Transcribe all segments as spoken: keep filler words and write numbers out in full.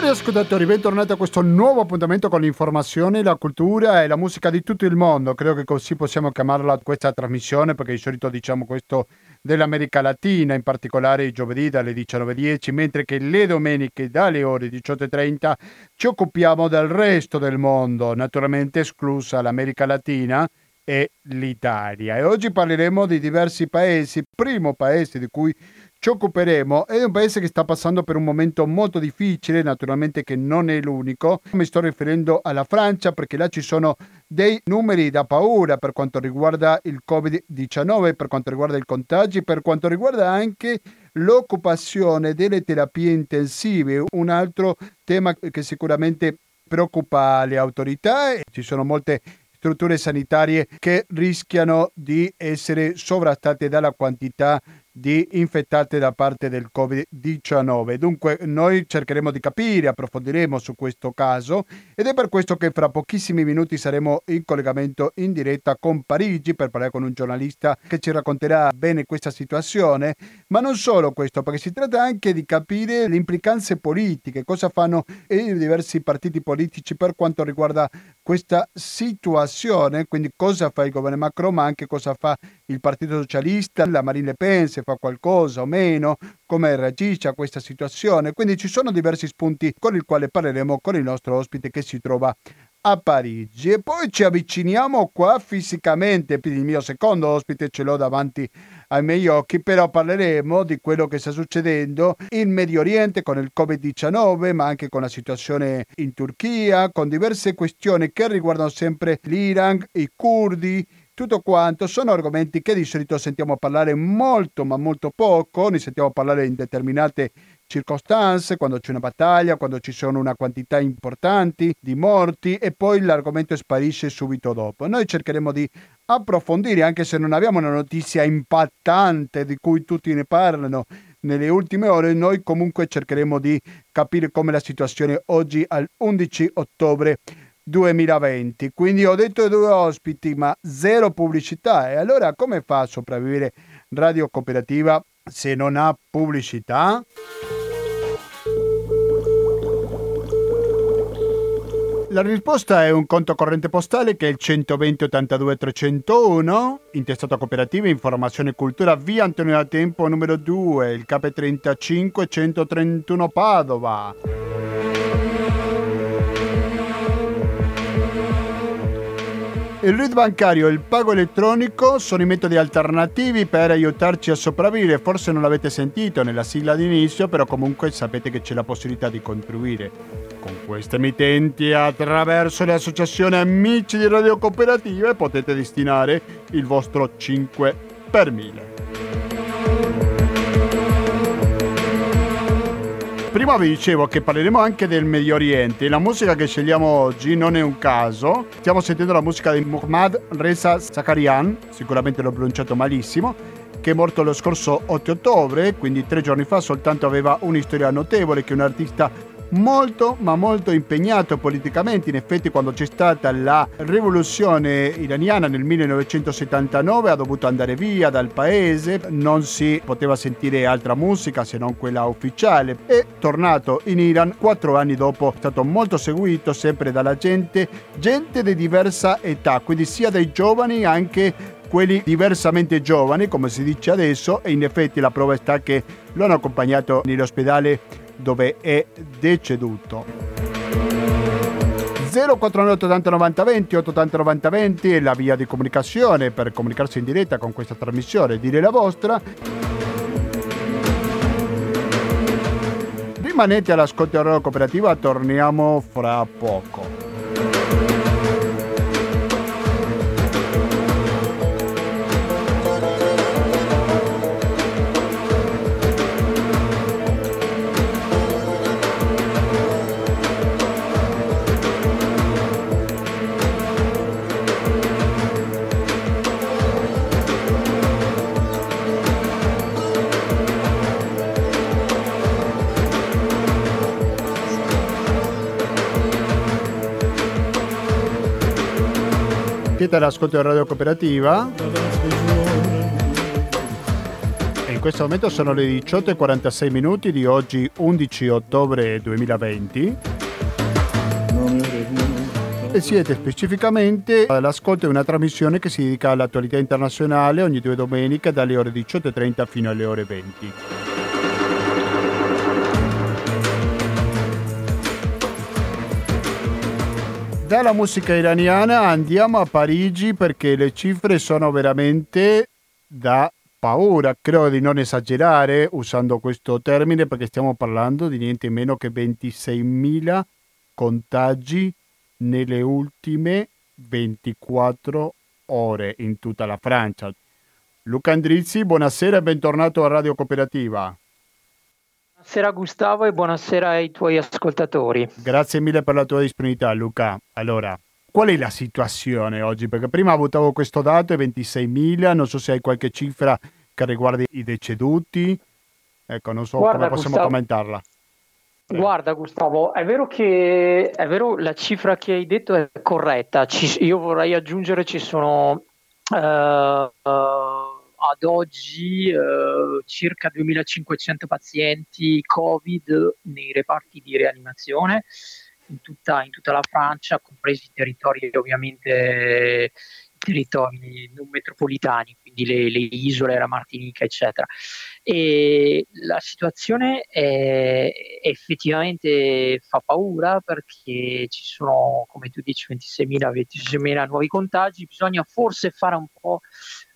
Cari ascoltatori, bentornati a questo nuovo appuntamento con l'informazione, la cultura e la musica di tutto il mondo. Credo che così possiamo chiamarla questa trasmissione, perché di solito diciamo questo dell'America Latina, in particolare i giovedì dalle diciannove e dieci, mentre che le domeniche dalle ore diciotto e trenta ci occupiamo del resto del mondo, naturalmente esclusa l'America Latina e l'Italia. E oggi parleremo di diversi paesi. Il primo paese di cui ci occuperemo è un paese che sta passando per un momento molto difficile, naturalmente che non è l'unico. Mi sto riferendo alla Francia, perché là ci sono dei numeri da paura per quanto riguarda il Covid diciannove, per quanto riguarda i contagi, per quanto riguarda anche l'occupazione delle terapie intensive, un altro tema che sicuramente preoccupa le autorità. Ci sono molte strutture sanitarie che rischiano di essere sovrastate dalla quantità di infettate da parte del Covid diciannove. Dunque noi cercheremo di capire, approfondiremo su questo caso, ed è per questo che fra pochissimi minuti saremo in collegamento in diretta con Parigi per parlare con un giornalista che ci racconterà bene questa situazione. Ma non solo questo, perché si tratta anche di capire le implicanze politiche, cosa fanno i diversi partiti politici per quanto riguarda questa situazione, quindi cosa fa il governo Macron, ma anche cosa fa il Partito Socialista, la Marine Le Pen, se fa qualcosa o meno, come reagisce a questa situazione. Quindi ci sono diversi spunti con il quale parleremo con il nostro ospite che si trova a Parigi. E poi ci avviciniamo qua fisicamente, il mio secondo ospite ce l'ho davanti ai miei occhi, però parleremo di quello che sta succedendo in Medio Oriente con il Covid diciannove, ma anche con la situazione in Turchia, con diverse questioni che riguardano sempre l'Iran, i curdi. Tutto quanto sono argomenti che di solito sentiamo parlare molto, ma molto poco, ne sentiamo parlare in determinate circostanze, quando c'è una battaglia, quando ci sono una quantità importanti di morti, e poi l'argomento sparisce subito dopo. Noi cercheremo di approfondire, anche se non abbiamo una notizia impattante di cui tutti ne parlano nelle ultime ore, noi comunque cercheremo di capire come la situazione oggi al undici ottobre duemilaventi. Quindi ho detto due ospiti ma zero pubblicità, e allora come fa a sopravvivere Radio Cooperativa se non ha pubblicità? La risposta è un conto corrente postale che è il centoventi ottantadue trecentouno, intestato Cooperativa Informazione e Cultura, via Antonio da Tempo numero due, il C A P trentacinque centotrentuno Padova. Il R I D bancario e il pago elettronico sono i metodi alternativi per aiutarci a sopravvivere. Forse non l'avete sentito nella sigla d'inizio, però comunque sapete che c'è la possibilità di contribuire con queste emittenti attraverso le associazioni Amici di Radio Cooperativa, e potete destinare il vostro cinque per mille. Prima vi dicevo che parleremo anche del Medio Oriente. La musica che scegliamo oggi non è un caso. Stiamo sentendo la musica di Mohammad Reza Shajarian, sicuramente l'ho pronunciato malissimo, che è morto lo scorso otto ottobre, quindi tre giorni fa soltanto. Aveva una storia notevole, che è un artista molto ma molto impegnato politicamente. In effetti, quando c'è stata la rivoluzione iraniana nel millenovecentosettantanove, ha dovuto andare via dal paese, non si poteva sentire altra musica se non quella ufficiale. È tornato in Iran quattro anni dopo, è stato molto seguito sempre dalla gente gente di diversa età, quindi sia dai giovani anche quelli diversamente giovani, come si dice adesso. E in effetti la prova sta che lo hanno accompagnato nell'ospedale dove è deceduto. zero quattro nove ottanta novanta venti ottanta novanta venti è la via di comunicazione per comunicarsi in diretta con questa trasmissione e dire la vostra. Rimanete all'ascolto della Radio Cooperativa, torniamo fra poco. Siete all'ascolto della Radio Cooperativa. E in questo momento sono le diciotto e quarantasei minuti di oggi undici ottobre duemilaventi e siete specificamente all'ascolto di una trasmissione che si dedica all'attualità internazionale ogni due domeniche dalle ore diciotto e trenta fino alle ore venti. Dalla musica iraniana andiamo a Parigi perché le cifre sono veramente da paura, credo di non esagerare usando questo termine perché stiamo parlando di niente meno che ventiseimila contagi nelle ultime ventiquattro ore in tutta la Francia. Luca Endrizzi, buonasera e bentornato a Radio Cooperativa. Buonasera Gustavo e buonasera ai tuoi ascoltatori. Grazie mille per la tua disponibilità Luca. Allora, qual è la situazione oggi? Perché prima votavo questo dato, è ventiseimila, non so se hai qualche cifra che riguarda i deceduti, ecco, non so guarda, come possiamo Gustavo, commentarla. Prego. Guarda Gustavo, è vero che è vero, la cifra che hai detto è corretta, ci, io vorrei aggiungere ci sono eh, eh, ad oggi eh, circa duemilacinquecento pazienti Covid nei reparti di rianimazione, In tutta, in tutta la Francia, compresi i territori ovviamente i territori non metropolitani, quindi le, le isole, la Martinica, eccetera. E la situazione è, effettivamente fa paura perché ci sono, come tu dici, ventiseimila nuovi contagi. Bisogna forse fare un po'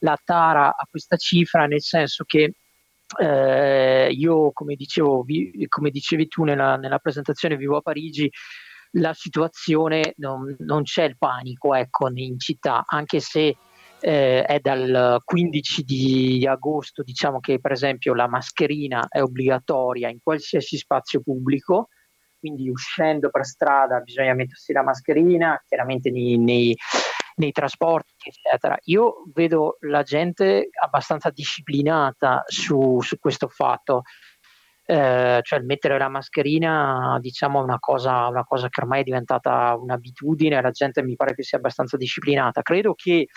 la tara a questa cifra, nel senso che Eh, io come dicevo vi, come dicevi tu nella, nella presentazione vivo a Parigi, la situazione non, non c'è il panico ecco in città, anche se eh, è dal quindici di agosto diciamo che per esempio la mascherina è obbligatoria in qualsiasi spazio pubblico, quindi uscendo per strada bisogna mettersi la mascherina chiaramente nei, nei nei trasporti eccetera. Io vedo la gente abbastanza disciplinata su, su questo fatto, eh, cioè il mettere la mascherina diciamo è una cosa, una cosa che ormai è diventata un'abitudine, la gente mi pare che sia abbastanza disciplinata, credo che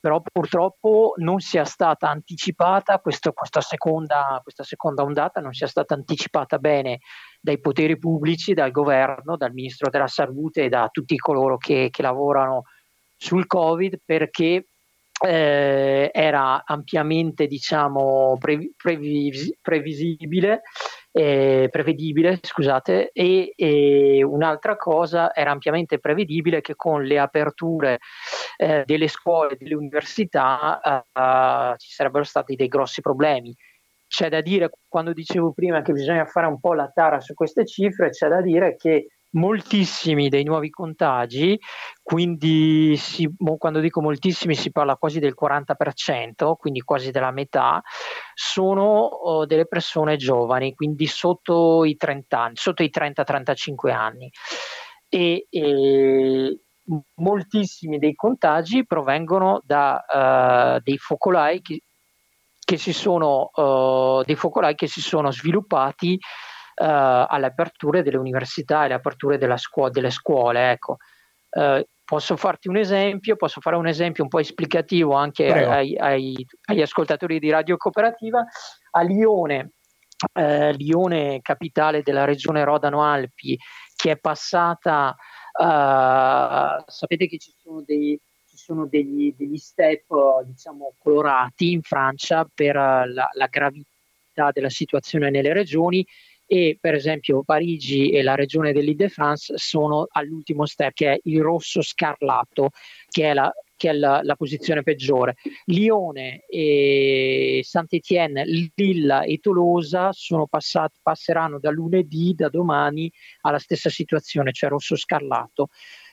però purtroppo non sia stata anticipata questo, questa, seconda, questa seconda ondata, non sia stata anticipata bene dai poteri pubblici, dal governo, dal ministro della salute e da tutti coloro che, che lavorano sul Covid, perché eh, era ampiamente diciamo pre- previs- previsibile eh, prevedibile scusate e, e un'altra cosa era ampiamente prevedibile che con le aperture eh, delle scuole, delle università eh, ci sarebbero stati dei grossi problemi. C'è da dire, quando dicevo prima che bisogna fare un po' la tara su queste cifre, c'è da dire che moltissimi dei nuovi contagi, quindi si, quando dico moltissimi si parla quasi del quaranta per cento, quindi quasi della metà, sono uh, delle persone giovani, quindi sotto i trenta anni, sotto i trenta trentacinque anni e, e moltissimi dei contagi provengono da uh, dei focolai che, che si sono uh, dei focolai che si sono sviluppati Uh, alle aperture delle università e alle aperture della scu- delle scuole. Ecco. Uh, posso farti un esempio, posso fare un esempio un po' esplicativo anche ai, ai, agli ascoltatori di Radio Cooperativa. A Lione, uh, Lione capitale della regione Rodano-Alpi, che è passata, uh, sapete che ci sono dei... ci sono degli, degli step diciamo colorati in Francia per uh, la, la gravità della situazione nelle regioni, e per esempio Parigi e la regione dell'Île-de-France sono all'ultimo step, che è il rosso scarlatto, che è la, che è la, la posizione peggiore. Lione, e Saint-Étienne, Lilla e Tolosa sono passati, passeranno da lunedì, da domani, alla stessa situazione, cioè rosso scarlatto.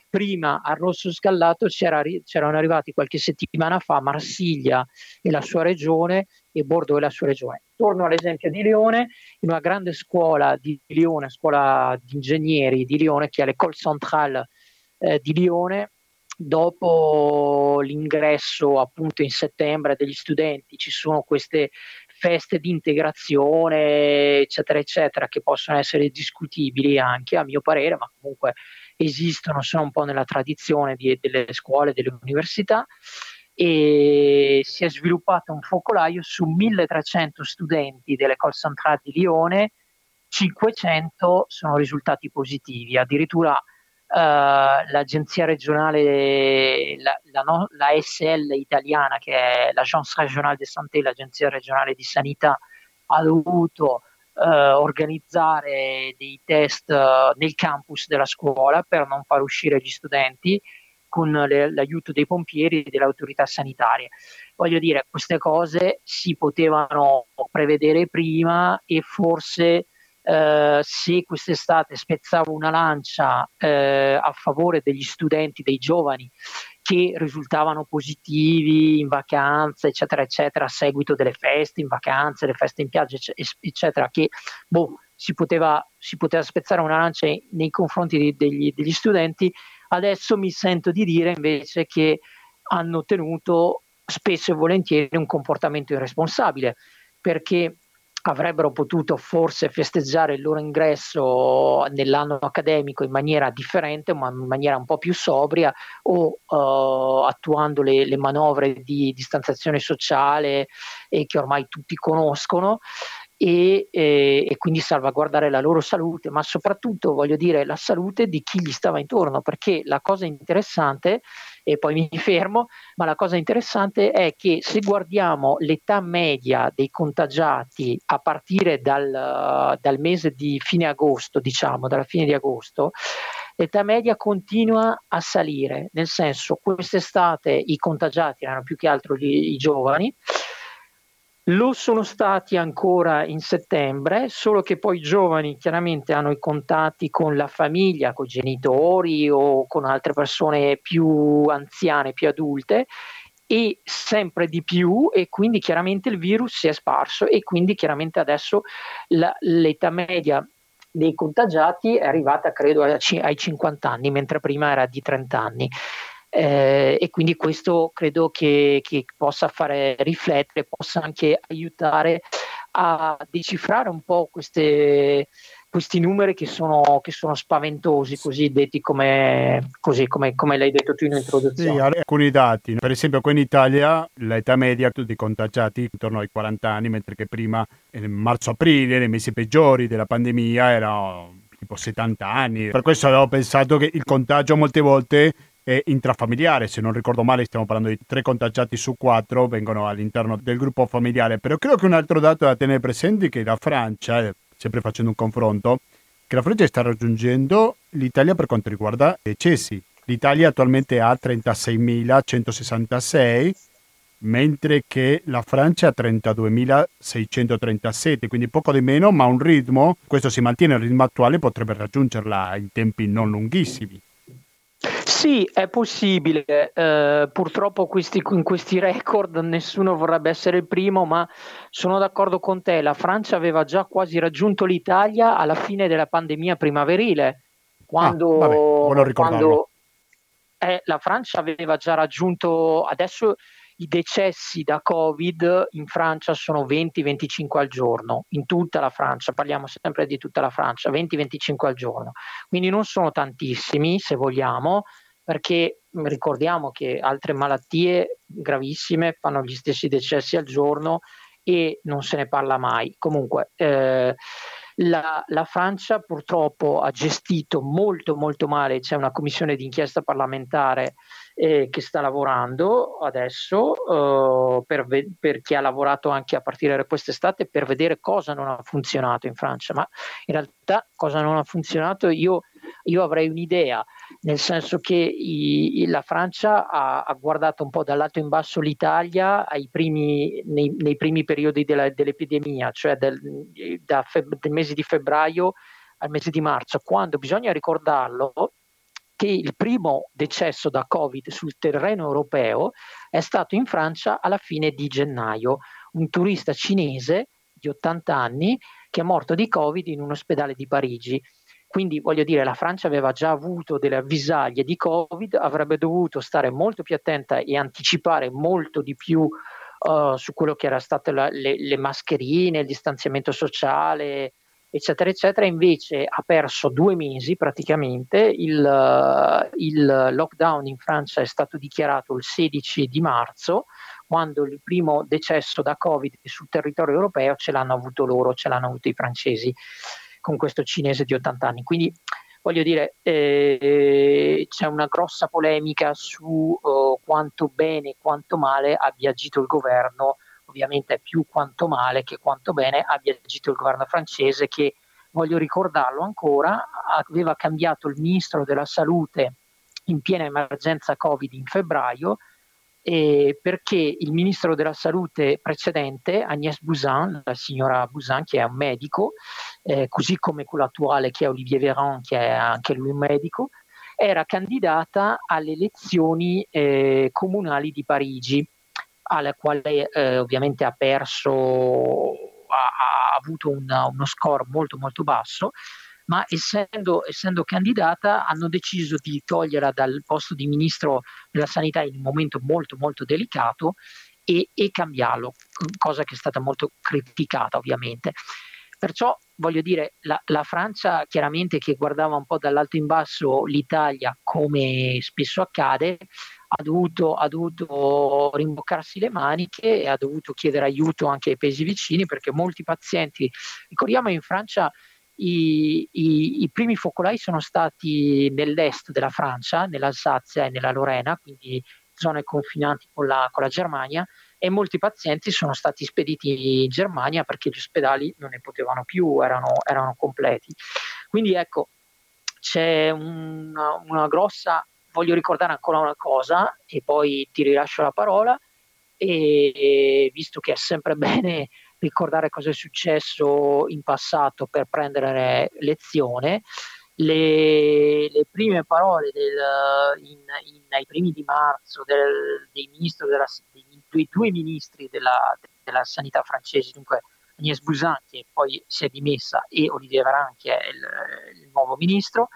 Prima al rosso scarlatto c'era, c'erano arrivati qualche settimana fa Marsiglia e la sua regione e Bordeaux e la sua regione. Torno all'esempio di Lione, in una grande scuola di Lione, scuola di ingegneri di Lione, che è l'École Centrale eh, di Lione, dopo l'ingresso appunto in settembre degli studenti ci sono queste feste di integrazione eccetera eccetera che possono essere discutibili anche a mio parere, ma comunque esistono, sono un po' nella tradizione di, delle scuole, delle università, e si è sviluppato un focolaio su milletrecento studenti dell'École Centrale di Lione, cinquecento sono risultati positivi. Addirittura eh, l'agenzia regionale, la, la, no, la A S L italiana, che è l'Agence Régionale de Santé, l'agenzia regionale di sanità, ha dovuto eh, organizzare dei test eh, nel campus della scuola per non far uscire gli studenti, con le, l'aiuto dei pompieri e delle autorità sanitarie. Voglio dire, queste cose si potevano prevedere prima e forse eh, se quest'estate spezzavo una lancia eh, a favore degli studenti, dei giovani che risultavano positivi in vacanza, eccetera, eccetera, a seguito delle feste in vacanza, le feste in piaggia, eccetera, che boh, si poteva, si poteva spezzare una lancia nei confronti di, degli, degli studenti. Adesso mi sento di dire invece che hanno tenuto spesso e volentieri un comportamento irresponsabile, perché avrebbero potuto forse festeggiare il loro ingresso nell'anno accademico in maniera differente, ma in maniera un po' più sobria, o uh, attuando le, le manovre di distanziazione sociale eh, che ormai tutti conoscono, E, e, e quindi salvaguardare la loro salute, ma soprattutto, voglio dire, la salute di chi gli stava intorno, perché la cosa interessante, e poi mi fermo, ma la cosa interessante è che se guardiamo l'età media dei contagiati a partire dal, dal mese di fine agosto, diciamo, dalla fine di agosto, l'età media continua a salire, nel senso, quest'estate i contagiati erano più che altro gli, i giovani, lo sono stati ancora in settembre, solo che poi i giovani chiaramente hanno i contatti con la famiglia, con i genitori o con altre persone più anziane, più adulte, e sempre di più, e quindi chiaramente il virus si è sparso, e quindi chiaramente adesso la, l'età media dei contagiati è arrivata credo ai cinquanta anni, mentre prima era di trenta anni. Eh, e quindi questo credo che, che possa fare riflettere, possa anche aiutare a decifrare un po' queste, questi numeri che sono, che sono spaventosi, così detti come, così, come, come l'hai detto tu in introduzione. Sì, alcuni dati, per esempio qui in Italia l'età media dei contagiati intorno ai quaranta anni, mentre che prima, nel marzo-aprile, nei mesi peggiori della pandemia, era tipo settanta anni. Per questo avevo pensato che il contagio molte volte è intrafamiliare, se non ricordo male stiamo parlando di tre contagiati su quattro vengono all'interno del gruppo familiare. Però credo che un altro dato da tenere presente è che la Francia, sempre facendo un confronto, che la Francia sta raggiungendo l'Italia per quanto riguarda i decessi. L'Italia attualmente ha trentaseimila centosessantasei, mentre che la Francia ha trentaduemilaseicentotrentasette, quindi poco di meno, ma un ritmo, questo si mantiene, il ritmo attuale potrebbe raggiungerla in tempi non lunghissimi. Sì, è possibile, eh, purtroppo questi, in questi record nessuno vorrebbe essere il primo, ma sono d'accordo con te, la Francia aveva già quasi raggiunto l'Italia alla fine della pandemia primaverile, quando, ah, vabbè, volevo ricordarlo. quando eh, la Francia aveva già raggiunto, adesso i decessi da Covid in Francia sono venti venticinque al giorno, in tutta la Francia, parliamo sempre di tutta la Francia, venti venticinque al giorno, quindi non sono tantissimi se vogliamo, perché ricordiamo che altre malattie gravissime fanno gli stessi decessi al giorno e non se ne parla mai. Comunque eh, la, la Francia purtroppo ha gestito molto molto male, c'è una commissione d'inchiesta parlamentare Eh, che sta lavorando adesso eh, per, ve- per chi ha lavorato anche a partire da quest'estate per vedere cosa non ha funzionato in Francia, ma in realtà cosa non ha funzionato io, io avrei un'idea, nel senso che i, la Francia ha, ha guardato un po' dall'alto in basso l'Italia ai primi, nei, nei primi periodi della, dell'epidemia, cioè del, da feb- del mese di febbraio al mese di marzo, quando bisogna ricordarlo che il primo decesso da Covid sul terreno europeo è stato in Francia alla fine di gennaio, un turista cinese di ottanta anni che è morto di Covid in un ospedale di Parigi. Quindi voglio dire, la Francia aveva già avuto delle avvisaglie di Covid, avrebbe dovuto stare molto più attenta e anticipare molto di più uh, su quello che era stato la, le, le mascherine, il distanziamento sociale, eccetera, eccetera. Invece ha perso due mesi praticamente, il, il lockdown in Francia è stato dichiarato il sedici di marzo, quando il primo decesso da Covid sul territorio europeo ce l'hanno avuto loro, ce l'hanno avuto i francesi, con questo cinese di ottanta anni. Quindi voglio dire, eh, c'è una grossa polemica su eh, quanto bene e quanto male abbia agito il governo. Ovviamente è più quanto male che quanto bene abbia agito il governo francese, che, voglio ricordarlo ancora, aveva cambiato il ministro della salute in piena emergenza Covid in febbraio, eh, perché il ministro della salute precedente, Agnès Buzyn, la signora Buzyn, che è un medico, eh, così come quello attuale che è Olivier Véran, che è anche lui un medico, era candidata alle elezioni eh, comunali di Parigi, alla quale eh, ovviamente ha perso, ha, ha avuto una, uno score molto molto basso, ma essendo, essendo candidata hanno deciso di toglierla dal posto di ministro della sanità in un momento molto molto delicato e, e cambiarlo, cosa che è stata molto criticata ovviamente. Perciò voglio dire, la, la Francia chiaramente, che guardava un po' dall'alto in basso l'Italia, come spesso accade, ha dovuto, ha dovuto rimboccarsi le maniche e ha dovuto chiedere aiuto anche ai paesi vicini, perché molti pazienti, ricordiamo, in Francia i, i, i primi focolai sono stati nell'est della Francia, nell'Alsazia e nella Lorena, quindi zone confinanti con la, con la Germania, e molti pazienti sono stati spediti in Germania perché gli ospedali non ne potevano più, erano, erano completi. Quindi ecco, c'è una, una grossa, voglio ricordare ancora una cosa e poi ti rilascio la parola, e, e visto che è sempre bene ricordare cosa è successo in passato per prendere lezione, Le, le prime parole del, in, in, ai primi di marzo del, dei, ministro della, dei, dei due ministri della, della sanità francese, dunque Agnès Buzyn, che poi si è dimessa, e Olivier Véran, che è il, il nuovo ministro,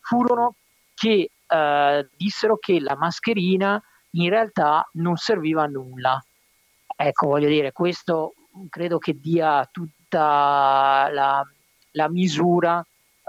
furono che eh, dissero che la mascherina in realtà non serviva a nulla. Ecco, voglio dire, questo credo che dia tutta la, la misura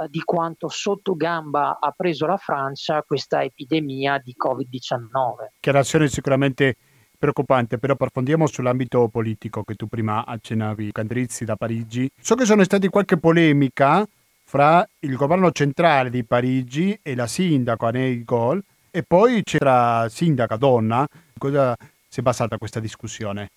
di quanto sotto gamba ha preso la Francia questa epidemia di Covid diciannove. Dichiarazione sicuramente preoccupante, però approfondiamo sull'ambito politico che tu prima accennavi, Endrizzi, da Parigi. So che sono stati qualche polemica fra il governo centrale di Parigi e la sindaco Agnès Buzyn, e poi c'era sindaca donna. Cosa si è basata questa discussione?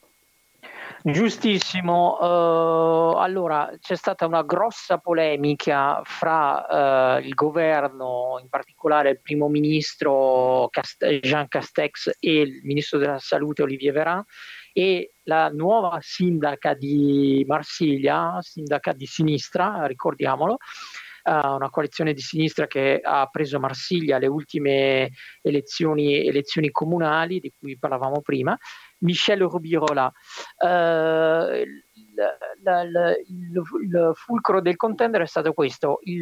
Giustissimo, uh, allora c'è stata una grossa polemica fra uh, il governo, in particolare il primo ministro Cast- Jean Castex e il ministro della salute Olivier Véran, e la nuova sindaca di Marsiglia, sindaca di sinistra, ricordiamolo, uh, una coalizione di sinistra che ha preso Marsiglia alle ultime elezioni, elezioni comunali di cui parlavamo prima, Michèle Rubirola. Eh, il, la, la, il, il fulcro del contendere è stato questo: il,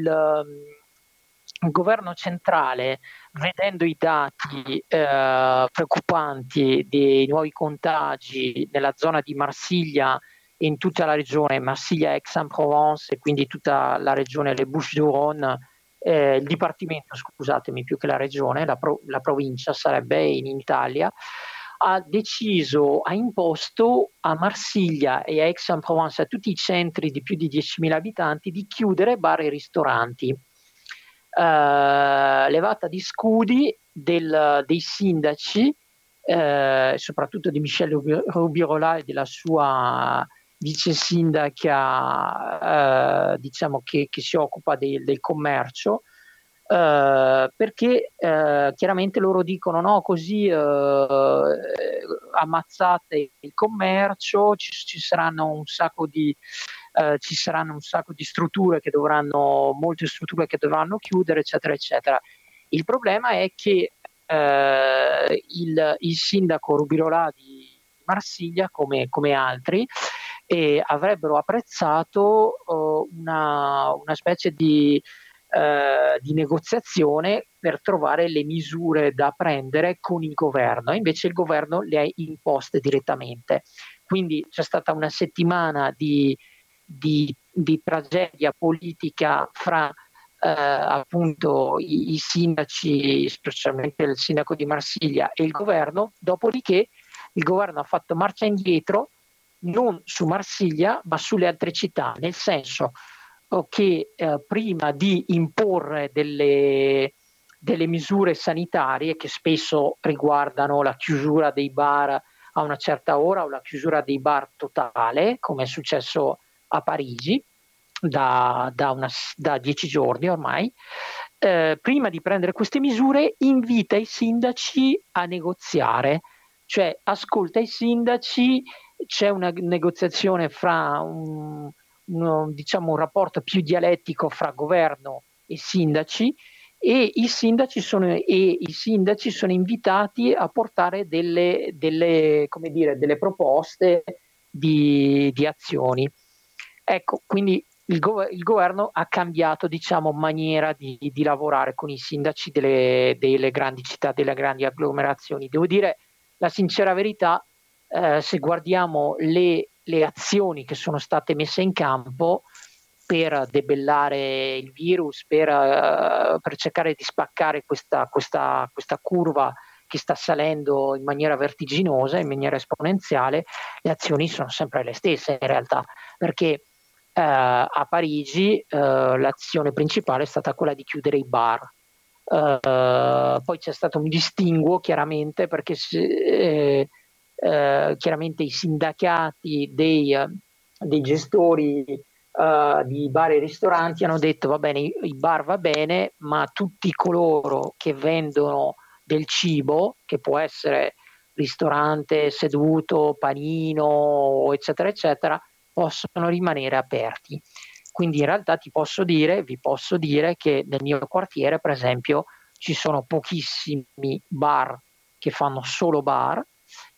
il governo centrale, vedendo i dati eh, preoccupanti dei nuovi contagi nella zona di Marsiglia e in tutta la regione, Marsiglia Aix-en-Provence e quindi tutta la regione, le Bouches-du-Rhône, Eh, il dipartimento, scusatemi, più che la regione, la, pro, la provincia sarebbe in Italia, ha deciso, ha imposto a Marsiglia e a Aix-en-Provence, a tutti i centri di più di diecimila abitanti, di chiudere bar e ristoranti. Eh, levata di scudi del, dei sindaci, eh, soprattutto di Michèle Rubirola e della sua vice sindaca, eh, diciamo che, che si occupa de, del commercio, Uh, perché uh, chiaramente loro dicono no, così uh, ammazzate il commercio, ci, ci saranno un sacco di uh, ci saranno un sacco di strutture che dovranno, molte strutture che dovranno chiudere, eccetera eccetera. Il problema è che uh, il, il sindaco Rubirola di Marsiglia, come, come altri, eh, avrebbero apprezzato uh, una, una specie di Uh, di negoziazione per trovare le misure da prendere con il governo, invece il governo le ha imposte direttamente. Quindi c'è stata una settimana di, di di tragedia politica fra eh, appunto i, i sindaci, specialmente il sindaco di Marsiglia e il governo, dopodiché il governo ha fatto marcia indietro non su Marsiglia ma sulle altre città, nel senso che eh, prima di imporre delle, delle misure sanitarie che spesso riguardano la chiusura dei bar a una certa ora o la chiusura dei bar totale, come è successo a Parigi da, da, una, da dieci giorni ormai, eh, prima di prendere queste misure invita i sindaci a negoziare, cioè ascolta i sindaci, c'è una negoziazione fra un, un, diciamo un rapporto più dialettico fra governo e sindaci, e i sindaci sono, e i sindaci sono invitati a portare delle, delle, come dire, delle proposte di, di azioni. Ecco, quindi il, go- il governo ha cambiato, diciamo, maniera di, di lavorare con i sindaci delle, delle grandi città, delle grandi agglomerazioni. Devo dire la sincera verità, eh, se guardiamo le, le azioni che sono state messe in campo per debellare il virus, per, uh, per cercare di spaccare questa, questa, questa curva che sta salendo in maniera vertiginosa, in maniera esponenziale, le azioni sono sempre le stesse in realtà, perché Uh, a Parigi uh, l'azione principale è stata quella di chiudere i bar, uh, poi c'è stato un distinguo chiaramente perché eh, eh, chiaramente i sindacati dei, dei gestori uh, di bar e ristoranti hanno detto va bene, i bar va bene, ma tutti coloro che vendono del cibo, che può essere ristorante, seduto, panino, eccetera eccetera, possono rimanere aperti. Quindi in realtà ti posso dire, vi posso dire che nel mio quartiere, per esempio, ci sono pochissimi bar che fanno solo bar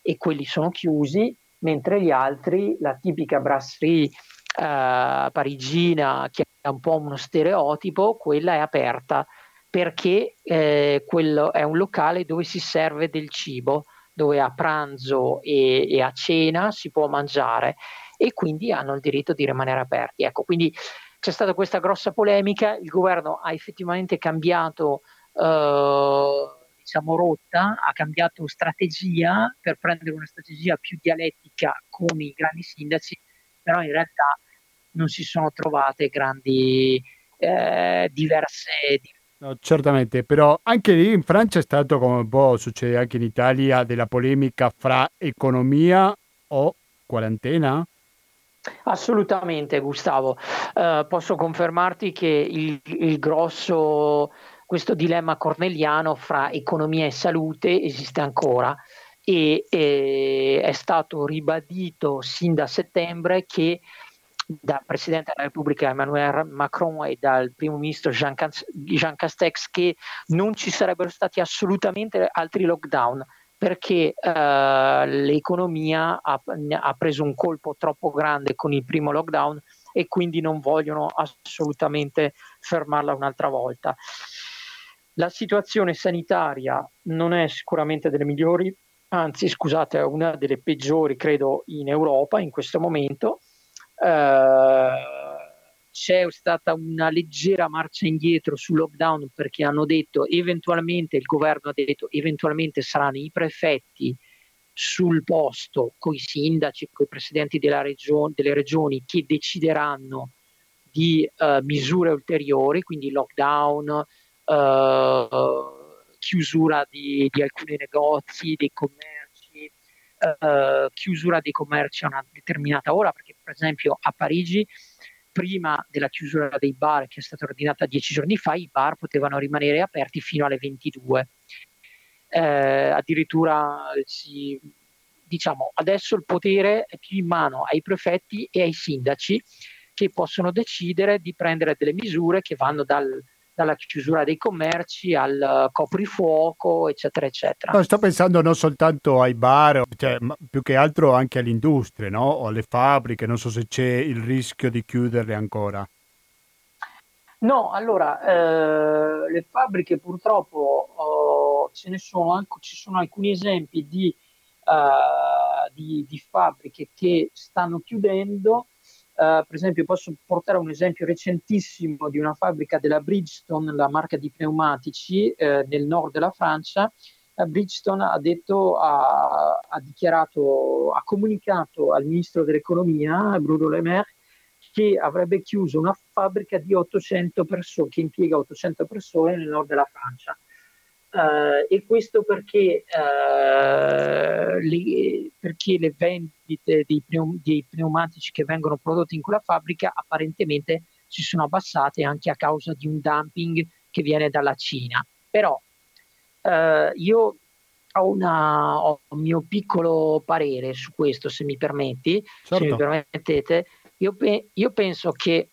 e quelli sono chiusi, mentre gli altri, la tipica brasserie eh, parigina, che è un po' uno stereotipo, quella è aperta perché eh, quello è un locale dove si serve del cibo, dove a pranzo e, e a cena si può mangiare e quindi hanno il diritto di rimanere aperti. Ecco, quindi c'è stata questa grossa polemica, il governo ha effettivamente cambiato eh, diciamo rotta, ha cambiato strategia per prendere una strategia più dialettica con i grandi sindaci, però in realtà non si sono trovate grandi eh, diverse differenze. No, certamente, però anche lì in Francia è stato, come un po' succede anche in Italia, della polemica fra economia o quarantena? Assolutamente, Gustavo. Eh, posso confermarti che il, il grosso, questo dilemma corneliano fra economia e salute esiste ancora e, e è stato ribadito sin da settembre che dal Presidente della Repubblica Emmanuel Macron e dal Primo Ministro Jean, Cast- Jean Castex che non ci sarebbero stati assolutamente altri lockdown perché eh, l'economia ha, ha preso un colpo troppo grande con il primo lockdown e quindi non vogliono assolutamente fermarla un'altra volta. La situazione sanitaria non è sicuramente delle migliori, anzi scusate, è una delle peggiori credo in Europa in questo momento. Uh, c'è stata una leggera marcia indietro sul lockdown perché hanno detto eventualmente, il governo ha detto eventualmente saranno i prefetti sul posto coi sindaci, coi presidenti della region- delle regioni che decideranno di uh, misure ulteriori, quindi lockdown, uh, chiusura di, di alcuni negozi, dei commerci, Uh, chiusura dei commerci a una determinata ora, perché per esempio a Parigi prima della chiusura dei bar che è stata ordinata dieci giorni fa i bar potevano rimanere aperti fino alle ventidue, uh, addirittura si, diciamo adesso il potere è più in mano ai prefetti e ai sindaci che possono decidere di prendere delle misure che vanno dal dalla chiusura dei commerci al coprifuoco, eccetera, eccetera. No, sto pensando non soltanto ai bar, cioè, ma più che altro anche all'industria, no? O alle fabbriche, non so se c'è il rischio di chiuderle ancora. No, allora, eh, le fabbriche purtroppo eh, ce ne sono anche, ci sono alcuni esempi di, eh, di, di fabbriche che stanno chiudendo Uh, per esempio posso portare un esempio recentissimo di una fabbrica della Bridgestone, la marca di pneumatici eh, nel nord della Francia. La Bridgestone ha detto, ha, ha dichiarato, ha comunicato al ministro dell'economia Bruno Le Maire che avrebbe chiuso una fabbrica di ottocento persone, che impiega ottocento persone nel nord della Francia. Uh, e questo perché, uh, le, perché le vendite dei, pneum- dei pneumatici che vengono prodotti in quella fabbrica apparentemente si sono abbassate anche a causa di un dumping che viene dalla Cina. Però uh, io ho, una, ho un mio piccolo parere su questo, se mi permetti, certo. se mi permettete. Io, pe- io penso che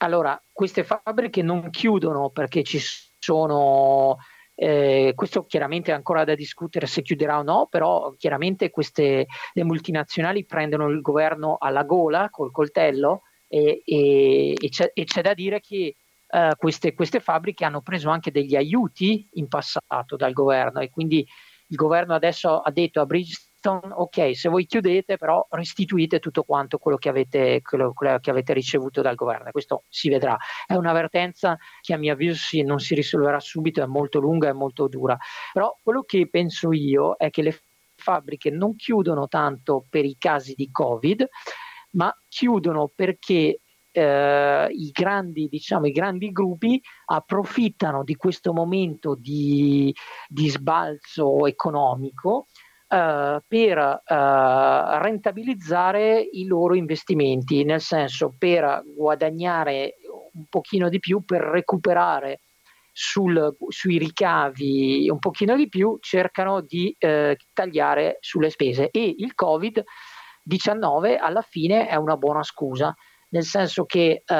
allora queste fabbriche non chiudono perché ci sono... Eh, questo chiaramente è ancora da discutere se chiuderà o no, però chiaramente queste, le multinazionali prendono il governo alla gola col coltello e, e, e, c'è, e c'è da dire che eh, queste, queste fabbriche hanno preso anche degli aiuti in passato dal governo, e quindi il governo adesso ha detto a Bridgestone: ok, se voi chiudete però restituite tutto quanto quello che avete, quello, quello che avete ricevuto dal governo. Questo si vedrà, è un'avvertenza che a mio avviso si, non si risolverà subito, è molto lunga e molto dura, però quello che penso io è che le fabbriche non chiudono tanto per i casi di Covid, ma chiudono perché eh, i grandi, diciamo, i grandi gruppi approfittano di questo momento di, di sbalzo economico Uh, per uh, rentabilizzare i loro investimenti, nel senso per guadagnare un pochino di più, per recuperare sul, sui ricavi un pochino di più, cercano di uh, tagliare sulle spese, e il Covid diciannove alla fine è una buona scusa, nel senso che uh,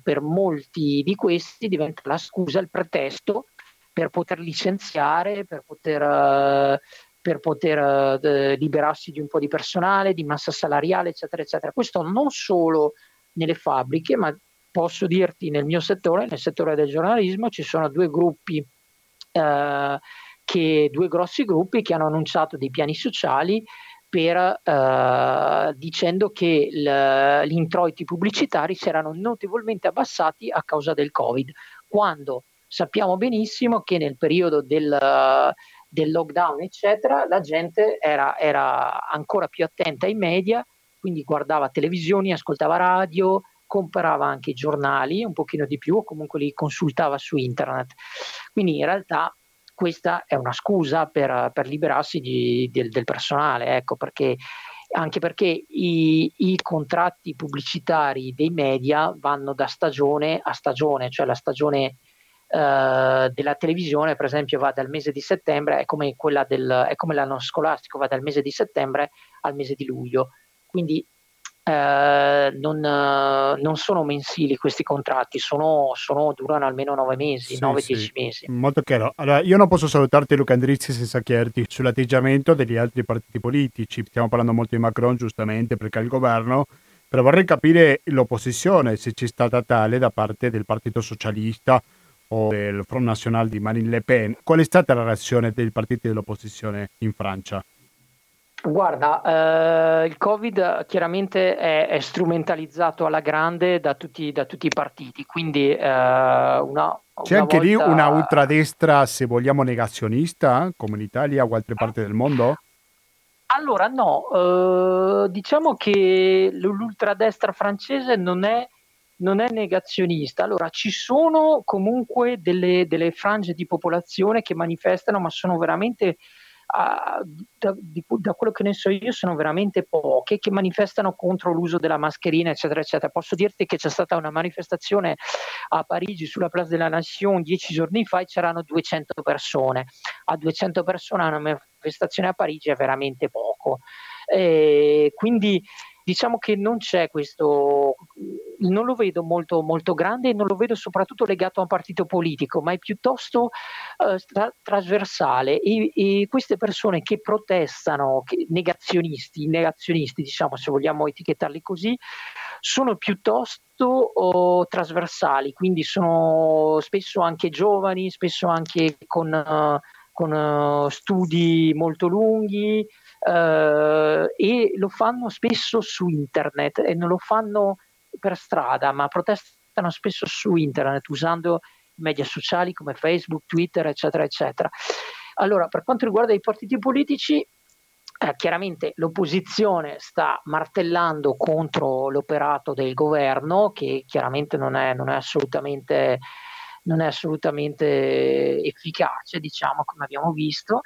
per molti di questi diventa la scusa, il pretesto per poter licenziare, per poter... Uh, per poter eh, liberarsi di un po' di personale, di massa salariale, eccetera, eccetera. Questo non solo nelle fabbriche, ma posso dirti nel mio settore, nel settore del giornalismo, ci sono due gruppi, eh, che, due grossi gruppi che hanno annunciato dei piani sociali per, eh, dicendo che l- gli introiti pubblicitari si erano notevolmente abbassati a causa del Covid, quando sappiamo benissimo che nel periodo del... del lockdown eccetera, la gente era, era ancora più attenta ai media, quindi guardava televisioni, ascoltava radio, comprava anche i giornali un pochino di più, o comunque li consultava su internet. Quindi in realtà questa è una scusa per, per liberarsi di, del, del personale, ecco, perché, anche perché i, i contratti pubblicitari dei media vanno da stagione a stagione, cioè la stagione della televisione per esempio va dal mese di settembre, è come quella del, è come l'anno scolastico, va dal mese di settembre al mese di luglio, quindi eh, non, eh, non sono mensili questi contratti, sono, sono durano almeno nove mesi, nove dieci sì, sì. mesi. Molto chiaro. Allora, io non posso salutarti Luca Endrizzi senza chiederti sull'atteggiamento degli altri partiti politici. Stiamo parlando molto di Macron, giustamente, perché è il governo, però vorrei capire l'opposizione, se c'è stata tale da parte del Partito Socialista o del Front National di Marine Le Pen. Qual è stata la reazione dei partiti dell'opposizione in Francia? Guarda, eh, il Covid chiaramente è, è strumentalizzato alla grande da tutti, da tutti i partiti, quindi eh, una, una c'è anche volta... lì una ultradestra, se vogliamo, negazionista, come in Italia o altre parti del mondo? Allora no, eh, diciamo che l'ultradestra francese non è non è negazionista. Allora, ci sono comunque delle, delle frange di popolazione che manifestano, ma sono veramente, uh, da, di, da quello che ne so io, sono veramente poche, che manifestano contro l'uso della mascherina, eccetera, eccetera. Posso dirti che c'è stata una manifestazione a Parigi, sulla Place de la Nation, dieci giorni fa, e c'erano duecento persone. A duecento persone una manifestazione a Parigi è veramente poco. E quindi... diciamo che non c'è questo, non lo vedo molto, molto grande, e non lo vedo soprattutto legato a un partito politico, ma è piuttosto eh, tra- trasversale. E, e queste persone che protestano, che, negazionisti, negazionisti, diciamo, se vogliamo etichettarli così, sono piuttosto oh, trasversali, quindi sono spesso anche giovani, spesso anche con, uh, con uh, studi molto lunghi. Uh, e lo fanno spesso su internet, e non lo fanno per strada, ma protestano spesso su internet usando media sociali come Facebook, Twitter, eccetera, eccetera. Allora, per quanto riguarda i partiti politici, eh, chiaramente l'opposizione sta martellando contro l'operato del governo, che chiaramente non è, non è assolutamente, non è assolutamente efficace, diciamo, come abbiamo visto,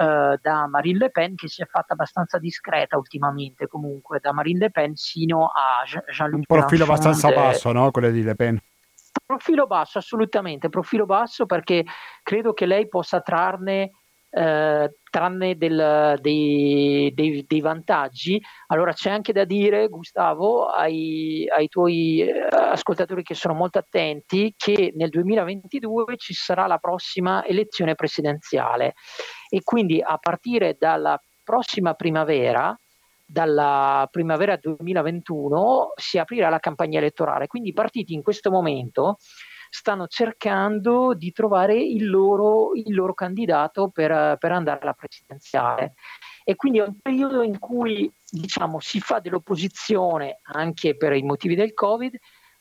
eh, da Marine Le Pen, che si è fatta abbastanza discreta ultimamente, comunque, da Marine Le Pen sino a Jean-Luc Un profilo Mélenchon, abbastanza de... basso, no? Quello di Le Pen. Profilo basso, assolutamente, profilo basso, perché credo che lei possa trarne, eh, trarne del, dei, dei, dei vantaggi. Allora c'è anche da dire, Gustavo, ai, ai tuoi ascoltatori che sono molto attenti, che nel duemilaventidue ci sarà la prossima elezione presidenziale e quindi a partire dalla prossima primavera, dalla primavera duemilaventuno si aprirà la campagna elettorale, quindi i partiti in questo momento stanno cercando di trovare il loro, il loro candidato per, per andare alla presidenziale, e quindi è un periodo in cui, diciamo, si fa dell'opposizione anche per i motivi del Covid,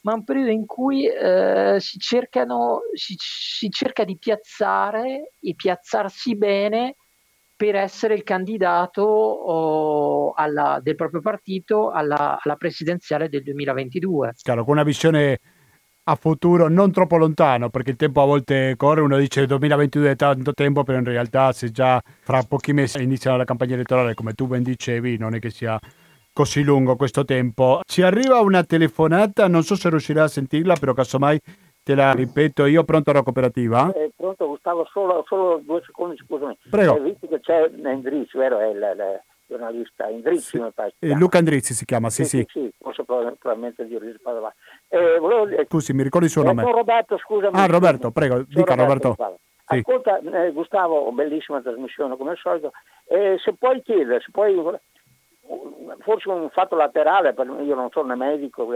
ma è un periodo in cui eh, si cercano, si, si cerca di piazzare e piazzarsi bene per essere il candidato oh, alla, del proprio partito alla, alla presidenziale del duemilaventidue. Chiaro, con una visione a futuro non troppo lontano, perché il tempo a volte corre, uno dice duemilaventidue è tanto tempo, però in realtà se già fra pochi mesi iniziano la campagna elettorale, come tu ben dicevi, non è che sia così lungo questo tempo. Ci arriva una telefonata, non so se riuscirà a sentirla, però casomai te la ripeto io. Pronto alla cooperativa? Eh, pronto Gustavo, solo, solo due secondi, scusami. Prego. Eh, visto che c'è Endrizzi, vero? È il giornalista Endrizzi, sì. mi pare, eh, Luca Endrizzi si chiama, sì, sì. Sì, sì, sì. Posso probabilmente dire Padova. Eh, volevo... Scusi, mi ricordi il suo eh, nome? Roberto, scusami. Ah, Roberto, prego, dica Roberto. Roberto. Sì. Ascolta, eh, Gustavo, bellissima trasmissione come al solito. Eh, se puoi chiedere, se puoi... forse un fatto laterale, io non sono medico,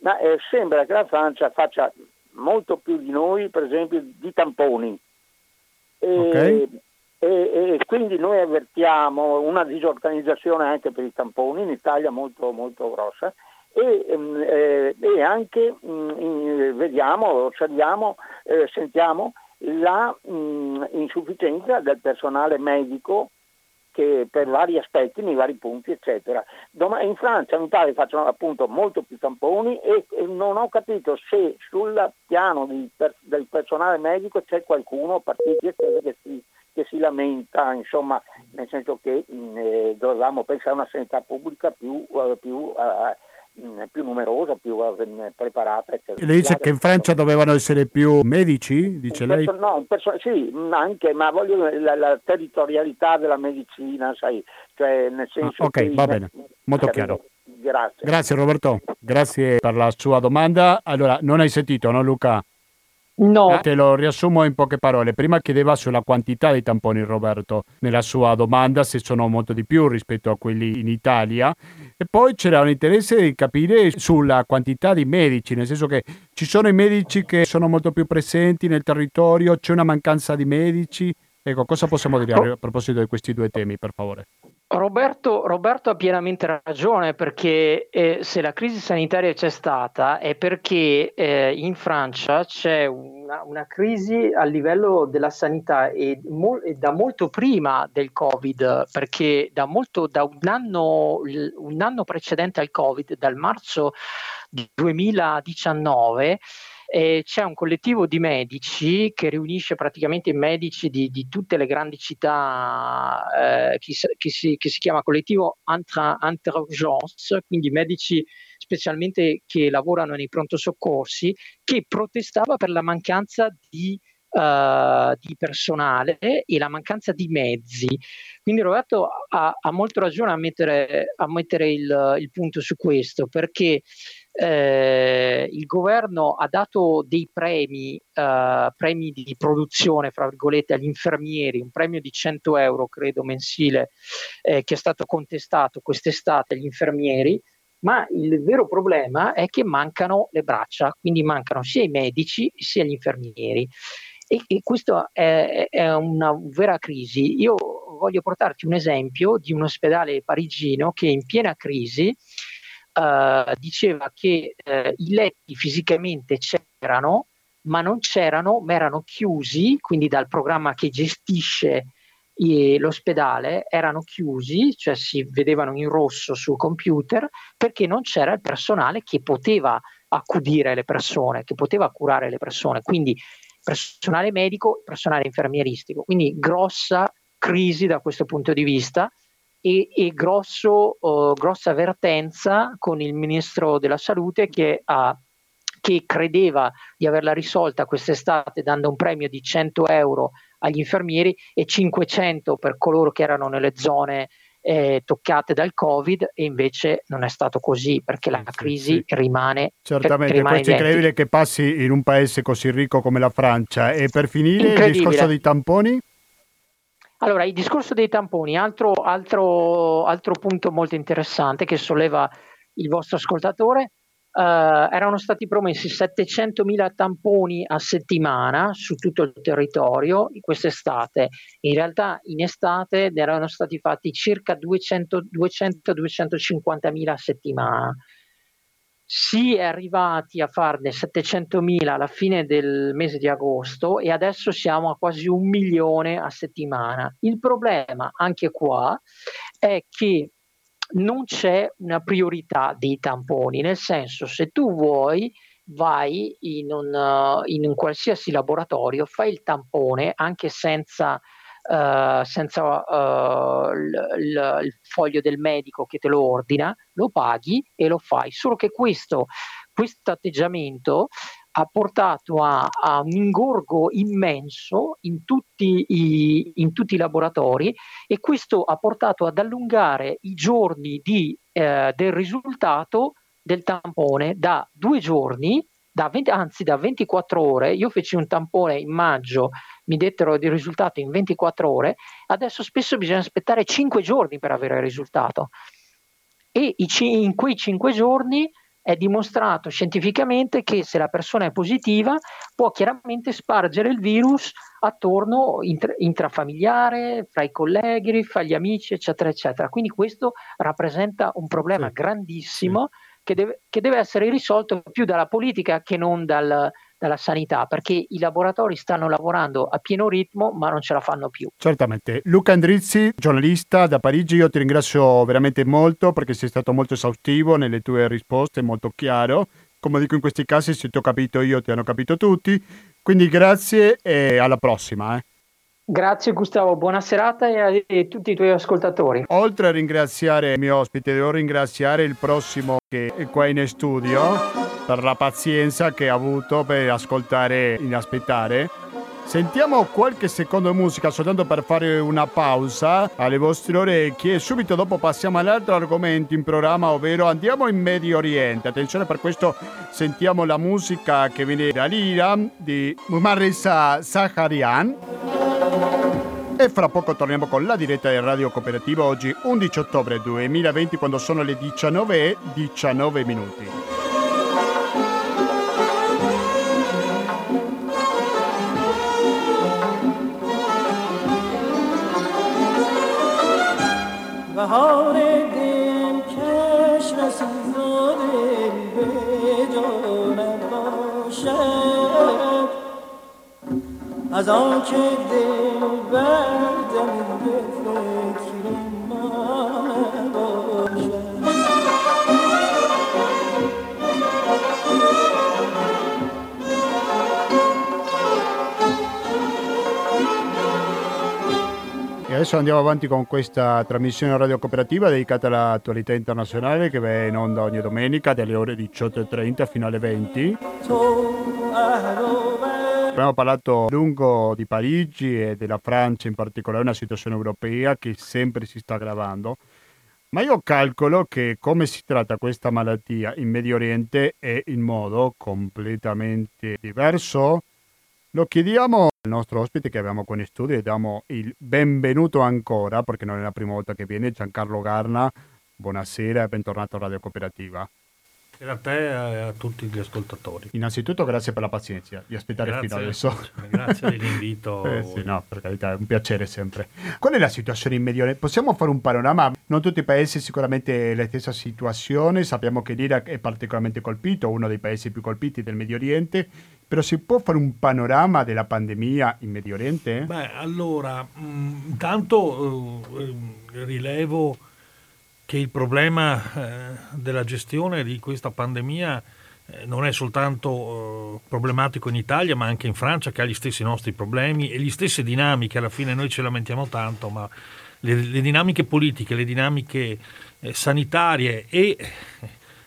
ma eh, sembra che la Francia faccia molto più di noi, per esempio, di tamponi. E, okay. e, e quindi noi avvertiamo una disorganizzazione anche per i tamponi in Italia molto molto grossa, e, eh, e anche mh, vediamo, osserviamo, eh, sentiamo la mh, insufficienza del personale medico, che per vari aspetti, nei vari punti, eccetera. Dom- in Francia, in Italia facciano appunto molto più tamponi, e, e non ho capito se sul piano di per- del personale medico c'è qualcuno, partiti, eccetera, che si, che si lamenta, insomma, nel senso che eh, dovevamo pensare a una sanità pubblica più, uh, più uh, più numerosa, più preparata, eccetera. Lei dice che in Francia dovevano essere più medici, dice perso- lei? No, un perso- sì, anche, ma voglio la, la territorialità della medicina, sai, cioè nel senso ah, ok, che va bene, molto chiaro. Grazie. Grazie Roberto, grazie per la sua domanda. Allora, non hai sentito, no Luca? No. Te lo riassumo in poche parole. Prima chiedeva sulla quantità dei tamponi Roberto nella sua domanda, se sono molto di più rispetto a quelli in Italia, e poi c'era un interesse di capire sulla quantità di medici, nel senso che ci sono i medici che sono molto più presenti nel territorio, c'è una mancanza di medici. Ecco, cosa possiamo dire a proposito di questi due temi, per favore? Roberto, Roberto ha pienamente ragione, perché eh, se la crisi sanitaria c'è stata è perché eh, in Francia c'è una, una crisi a livello della sanità, e, mo- e da molto prima del Covid, perché da, molto, da un, anno, un anno precedente al Covid, dal marzo di duemiladiciannove, Eh, c'è un collettivo di medici che riunisce praticamente i medici di, di tutte le grandi città, eh, che, che, si, che si chiama collettivo Intra-Urgence, quindi medici specialmente che lavorano nei pronto soccorsi, che protestava per la mancanza di, uh, di personale e la mancanza di mezzi. Quindi Roberto ha, ha molto ragione a mettere, a mettere il, il punto su questo, perché Eh, il governo ha dato dei premi, eh, premi di produzione, fra virgolette, agli infermieri, un premio di cento euro, credo, mensile, eh, che è stato contestato quest'estate agli infermieri, ma il vero problema è che mancano le braccia, quindi mancano sia i medici sia gli infermieri. E, e questa è, è una vera crisi. Io voglio portarti un esempio di un ospedale parigino che è in piena crisi, eh, diceva che eh, i letti fisicamente c'erano, ma non c'erano, ma erano chiusi, quindi dal programma che gestisce eh, l'ospedale erano chiusi, cioè si vedevano in rosso sul computer, perché non c'era il personale che poteva accudire le persone, che poteva curare le persone, quindi personale medico, personale infermieristico. Quindi grossa crisi da questo punto di vista e, e grosso, uh, grossa avvertenza con il ministro della salute che ha che credeva di averla risolta quest'estate dando un premio di cento euro agli infermieri e cinquecento per coloro che erano nelle zone eh, toccate dal Covid, e invece non è stato così, perché la crisi sì, sì. rimane certamente rimane questo identico. È incredibile che passi in un paese così ricco come la Francia. E per finire il discorso dei tamponi. Allora, il discorso dei tamponi, altro, altro, altro punto molto interessante che solleva il vostro ascoltatore. Uh, erano stati promessi settecentomila tamponi a settimana su tutto il territorio quest'estate. In realtà in estate ne erano stati fatti circa duecento duecentocinquantamila a settimana. Si è arrivati a farne settecentomila alla fine del mese di agosto e adesso siamo a quasi un milione a settimana. Il problema anche qua è che non c'è una priorità dei tamponi, nel senso, se tu vuoi vai in un, uh, in un qualsiasi laboratorio, fai il tampone anche senza, uh, senza uh, l- l- il foglio del medico che te lo ordina, lo paghi e lo fai. Solo che questo atteggiamento ha portato a, a un ingorgo immenso in tutti, i, in tutti i laboratori, e questo ha portato ad allungare i giorni di, eh, del risultato del tampone da due giorni, da venti, anzi da ventiquattro ore. Io feci un tampone in maggio, mi dettero il risultato in ventiquattro ore, adesso spesso bisogna aspettare cinque giorni per avere il risultato, e i, in quei cinque giorni è dimostrato scientificamente che se la persona è positiva può chiaramente spargere il virus attorno, intrafamiliare, fra i colleghi, fra gli amici, eccetera, eccetera. Quindi questo rappresenta un problema sì. grandissimo sì. Che, deve, che deve essere risolto più dalla politica che non dal, dalla sanità, perché i laboratori stanno lavorando a pieno ritmo ma non ce la fanno più. Certamente. Luca Endrizzi, giornalista da Parigi, io ti ringrazio veramente molto perché sei stato molto esaustivo nelle tue risposte, molto chiaro. Come dico in questi casi, se ti ho capito io, ti hanno capito tutti. Quindi grazie e alla prossima. Eh. Grazie Gustavo, buona serata e a, e a tutti i tuoi ascoltatori. Oltre a ringraziare il mio ospite, devo ringraziare il prossimo che è qua in studio per la pazienza che ha avuto per ascoltare e aspettare. Sentiamo qualche secondo di musica soltanto per fare una pausa alle vostre orecchie e subito dopo passiamo all'altro argomento in programma, ovvero andiamo in Medio Oriente. Attenzione, per questo sentiamo la musica che viene dall'Iran di Mohammad Reza Shajarian. E fra poco torniamo con la diretta di Radio Cooperativa, oggi undici ottobre duemilaventi, quando sono le diciannove e diciannove minuti. بهار دل کش رسید دل به جانم باشد از آن که دل بردم به فکر ما باشد E adesso andiamo avanti con questa trasmissione Radio Cooperativa dedicata all'attualità internazionale che va in onda ogni domenica dalle ore diciotto e trenta fino alle venti. Abbiamo parlato a lungo di Parigi e della Francia in particolare, una situazione europea che sempre si sta aggravando. Ma io calcolo che come si tratta questa malattia in Medio Oriente è in modo completamente diverso. Lo chiediamo al nostro ospite che abbiamo con in studio e diamo il benvenuto ancora, perché non è la prima volta che viene, Giancarlo Garna. Buonasera e bentornato a Radio Cooperativa. E a te e a tutti gli ascoltatori. Innanzitutto grazie per la pazienza di aspettare grazie, fino adesso. Grazie dell'invito. eh sì, no, per carità, è un piacere sempre. Qual è la situazione in Medio Oriente? Possiamo fare un panorama? Non tutti i paesi sicuramente la stessa situazione, sappiamo che l'Iraq è particolarmente colpito, uno dei paesi più colpiti del Medio Oriente, però si può fare un panorama della pandemia in Medio Oriente? Beh, allora, intanto eh, rilevo che il problema eh, della gestione di questa pandemia eh, non è soltanto eh, problematico in Italia, ma anche in Francia, che ha gli stessi nostri problemi e le stesse dinamiche. Alla fine noi ci lamentiamo tanto, ma le, le dinamiche politiche, le dinamiche eh, sanitarie e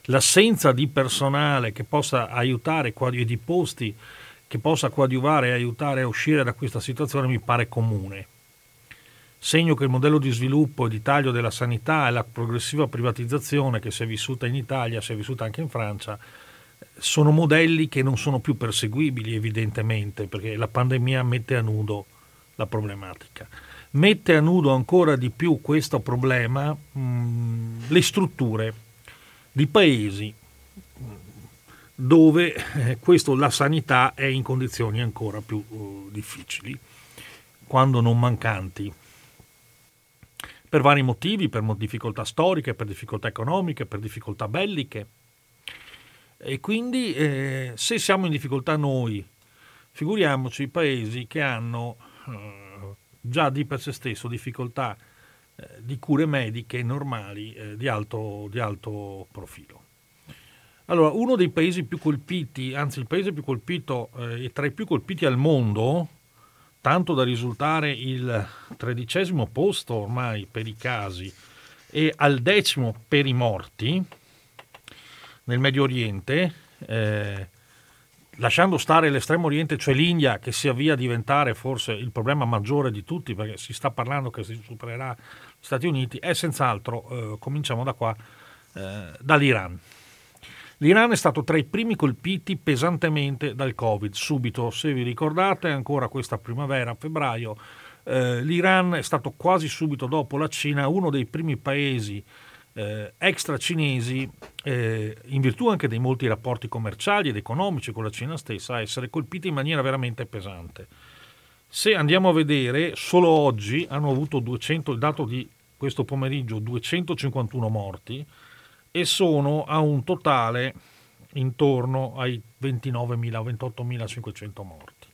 l'assenza di personale che possa aiutare e di posti che possa coadiuvare e aiutare a uscire da questa situazione mi pare comune. Segno che il modello di sviluppo e di taglio della sanità e la progressiva privatizzazione che si è vissuta in Italia, si è vissuta anche in Francia, sono modelli che non sono più perseguibili evidentemente, perché la pandemia mette a nudo la problematica. Mette a nudo ancora di più questo problema mh, le strutture di paesi dove eh, questo, la sanità è in condizioni ancora più uh, difficili, quando non mancanti. Per vari motivi, per difficoltà storiche, per difficoltà economiche, per difficoltà belliche. E quindi eh, se siamo in difficoltà noi, figuriamoci i paesi che hanno eh, già di per sé stesso difficoltà eh, di cure mediche normali eh, di, alto, di alto profilo. Allora, uno dei paesi più colpiti, anzi il paese più colpito eh, e tra i più colpiti al mondo, tanto da risultare il tredicesimo posto ormai per i casi e al decimo per i morti nel Medio Oriente, eh, lasciando stare l'Estremo Oriente, cioè l'India, che si avvia a diventare forse il problema maggiore di tutti, perché si sta parlando che si supererà gli Stati Uniti, è senz'altro, eh, cominciamo da qua, eh, dall'Iran. L'Iran è stato tra i primi colpiti pesantemente dal Covid, subito, se vi ricordate, ancora questa primavera, a febbraio, eh, l'Iran è stato quasi subito dopo la Cina uno dei primi paesi eh, extracinesi, eh, in virtù anche dei molti rapporti commerciali ed economici con la Cina stessa, a essere colpiti in maniera veramente pesante. Se andiamo a vedere, solo oggi hanno avuto duecento, il dato di questo pomeriggio, duecentocinquantuno morti, e sono a un totale intorno ai ventinovemila o ventottomilacinquecento morti.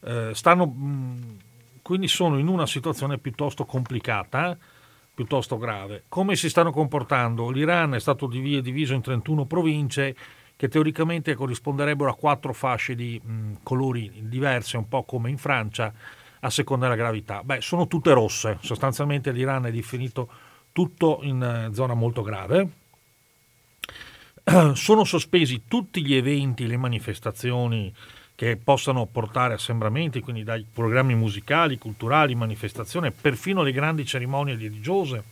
Eh, stanno, mh, quindi sono in una situazione piuttosto complicata, piuttosto grave. Come si stanno comportando? L'Iran è stato div- diviso in trentuno province che teoricamente corrisponderebbero a quattro fasce di mh, colori diverse, un po' come in Francia, a seconda della gravità. Beh, sono tutte rosse, sostanzialmente l'Iran è definito tutto in uh, zona molto grave. Sono sospesi tutti gli eventi, le manifestazioni che possano portare assembramenti, quindi dai programmi musicali, culturali, manifestazioni, perfino le grandi cerimonie religiose.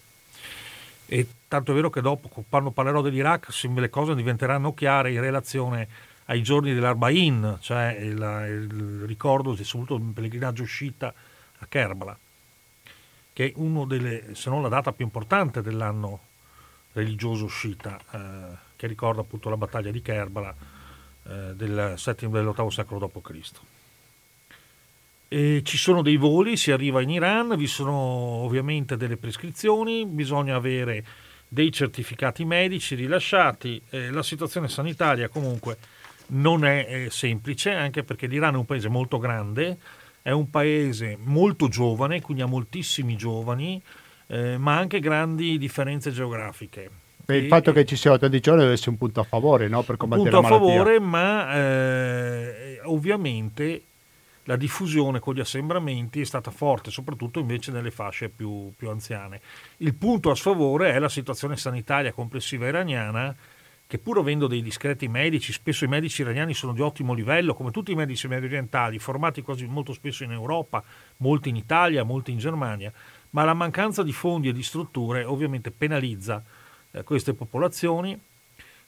E tanto è vero che dopo, quando parlerò dell'Iraq, le cose diventeranno chiare in relazione ai giorni dell'Arbain, cioè il, il ricordo di soprattutto del pellegrinaggio sciita a Kerbala, che è uno delle, se non la data più importante dell'anno religioso sciita, eh, che ricorda appunto la battaglia di Kerbala eh, del settimo, dell'ottavo secolo dopo Cristo. E ci sono dei voli, si arriva in Iran, vi sono ovviamente delle prescrizioni, bisogna avere dei certificati medici rilasciati, eh, la situazione sanitaria comunque non è eh, semplice, anche perché l'Iran è un paese molto grande, è un paese molto giovane, quindi ha moltissimi giovani, eh, ma anche grandi differenze geografiche. Il fatto che ci siano tanti giorni deve essere un punto a favore, no? Per combattere la malattia. Un punto a favore, ma eh, ovviamente la diffusione con gli assembramenti è stata forte, soprattutto invece nelle fasce più, più anziane. Il punto a sfavore è la situazione sanitaria complessiva iraniana, che pur avendo dei discreti medici, spesso i medici iraniani sono di ottimo livello, come tutti i medici mediorientali, formati quasi molto spesso in Europa, molti in Italia, molti in Germania, ma la mancanza di fondi e di strutture ovviamente penalizza queste popolazioni.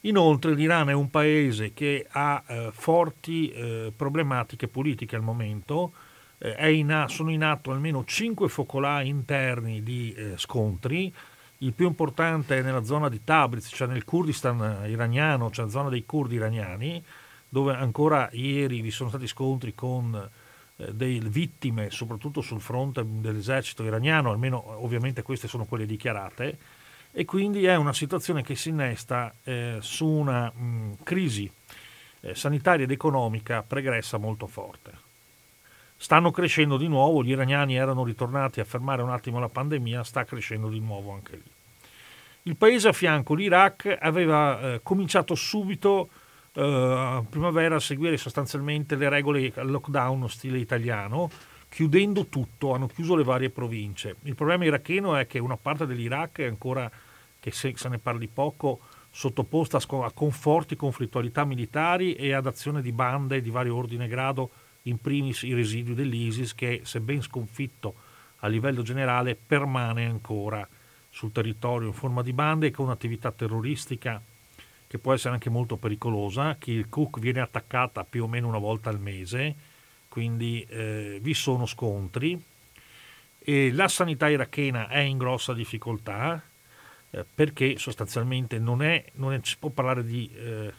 Inoltre l'Iran è un paese che ha eh, forti eh, problematiche politiche al momento, eh, è in, sono in atto almeno cinque focolai interni di eh, scontri il più importante è nella zona di Tabriz, cioè nel Kurdistan iraniano, cioè la zona dei curdi iraniani, dove ancora ieri vi sono stati scontri con eh, delle vittime, soprattutto sul fronte dell'esercito iraniano, almeno ovviamente queste sono quelle dichiarate, e quindi è una situazione che si innesta eh, su una mh, crisi eh, sanitaria ed economica pregressa molto forte. Stanno crescendo di nuovo, gli iraniani erano ritornati a fermare un attimo la pandemia, sta crescendo di nuovo anche lì. Il paese a fianco, l'Iraq, aveva eh, cominciato subito eh, a primavera a seguire sostanzialmente le regole lockdown stile italiano, chiudendo tutto, hanno chiuso le varie province. Il problema iracheno è che una parte dell'Iraq è ancora, che se, se ne parli poco, sottoposta a, a conforti conflittualità militari e ad azione di bande di vario ordine e grado, in primis i residui dell'ISIS, che sebbene sconfitto a livello generale permane ancora sul territorio in forma di bande e con un'attività terroristica che può essere anche molto pericolosa. Kirkuk viene attaccata più o meno una volta al mese, quindi eh, vi sono scontri e la sanità irachena è in grossa difficoltà eh, perché sostanzialmente non è non è, si può parlare di eh,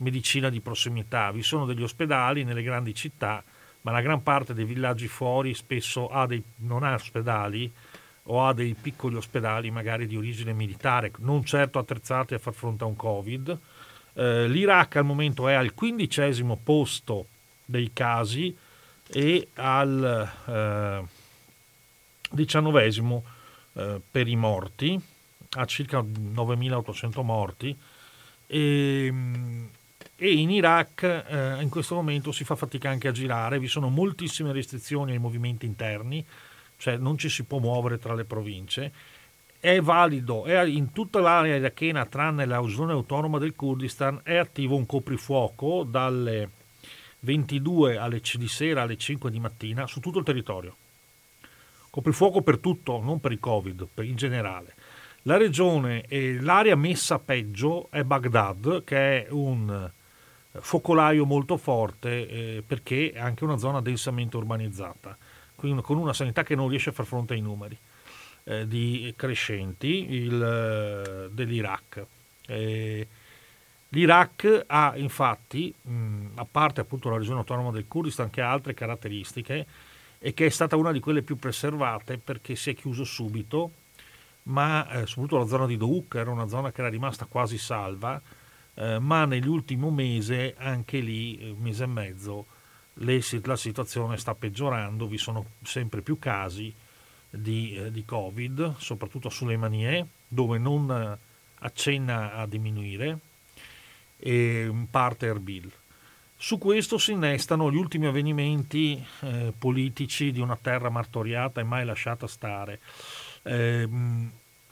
medicina di prossimità, vi sono degli ospedali nelle grandi città, ma la gran parte dei villaggi fuori spesso ha dei, non ha ospedali o ha dei piccoli ospedali magari di origine militare, non certo attrezzati a far fronte a un Covid. Eh, L'Iraq al momento è al quindicesimo posto dei casi e al eh, diciannovesimo eh, per i morti, a circa novemilaottocento morti. E, E in Iraq eh, in questo momento si fa fatica anche a girare, vi sono moltissime restrizioni ai movimenti interni, cioè non ci si può muovere tra le province. È valido, è in tutta l'area irachena tranne la zona autonoma del Kurdistan, è attivo un coprifuoco dalle ventidue alle, di sera alle cinque di mattina su tutto il territorio. Coprifuoco per tutto, non per il Covid, per in generale. La regione e l'area messa peggio è Baghdad, che è un focolaio molto forte eh, perché è anche una zona densamente urbanizzata, quindi con una sanità che non riesce a far fronte ai numeri eh, di crescenti il, dell'Iraq. Eh, L'Iraq ha infatti, mh, a parte appunto la regione autonoma del Kurdistan, che ha altre caratteristiche e che è stata una di quelle più preservate perché si è chiuso subito, ma eh, soprattutto la zona di Dohuk era una zona che era rimasta quasi salva. Eh, ma nell'ultimo mese, anche lì, mese e mezzo, le, la situazione sta peggiorando, vi sono sempre più casi di, eh, di Covid, soprattutto sulle manie, dove non eh, accenna a diminuire, e in parte Erbil. Su questo si innestano gli ultimi avvenimenti eh, politici di una terra martoriata e mai lasciata stare. Eh,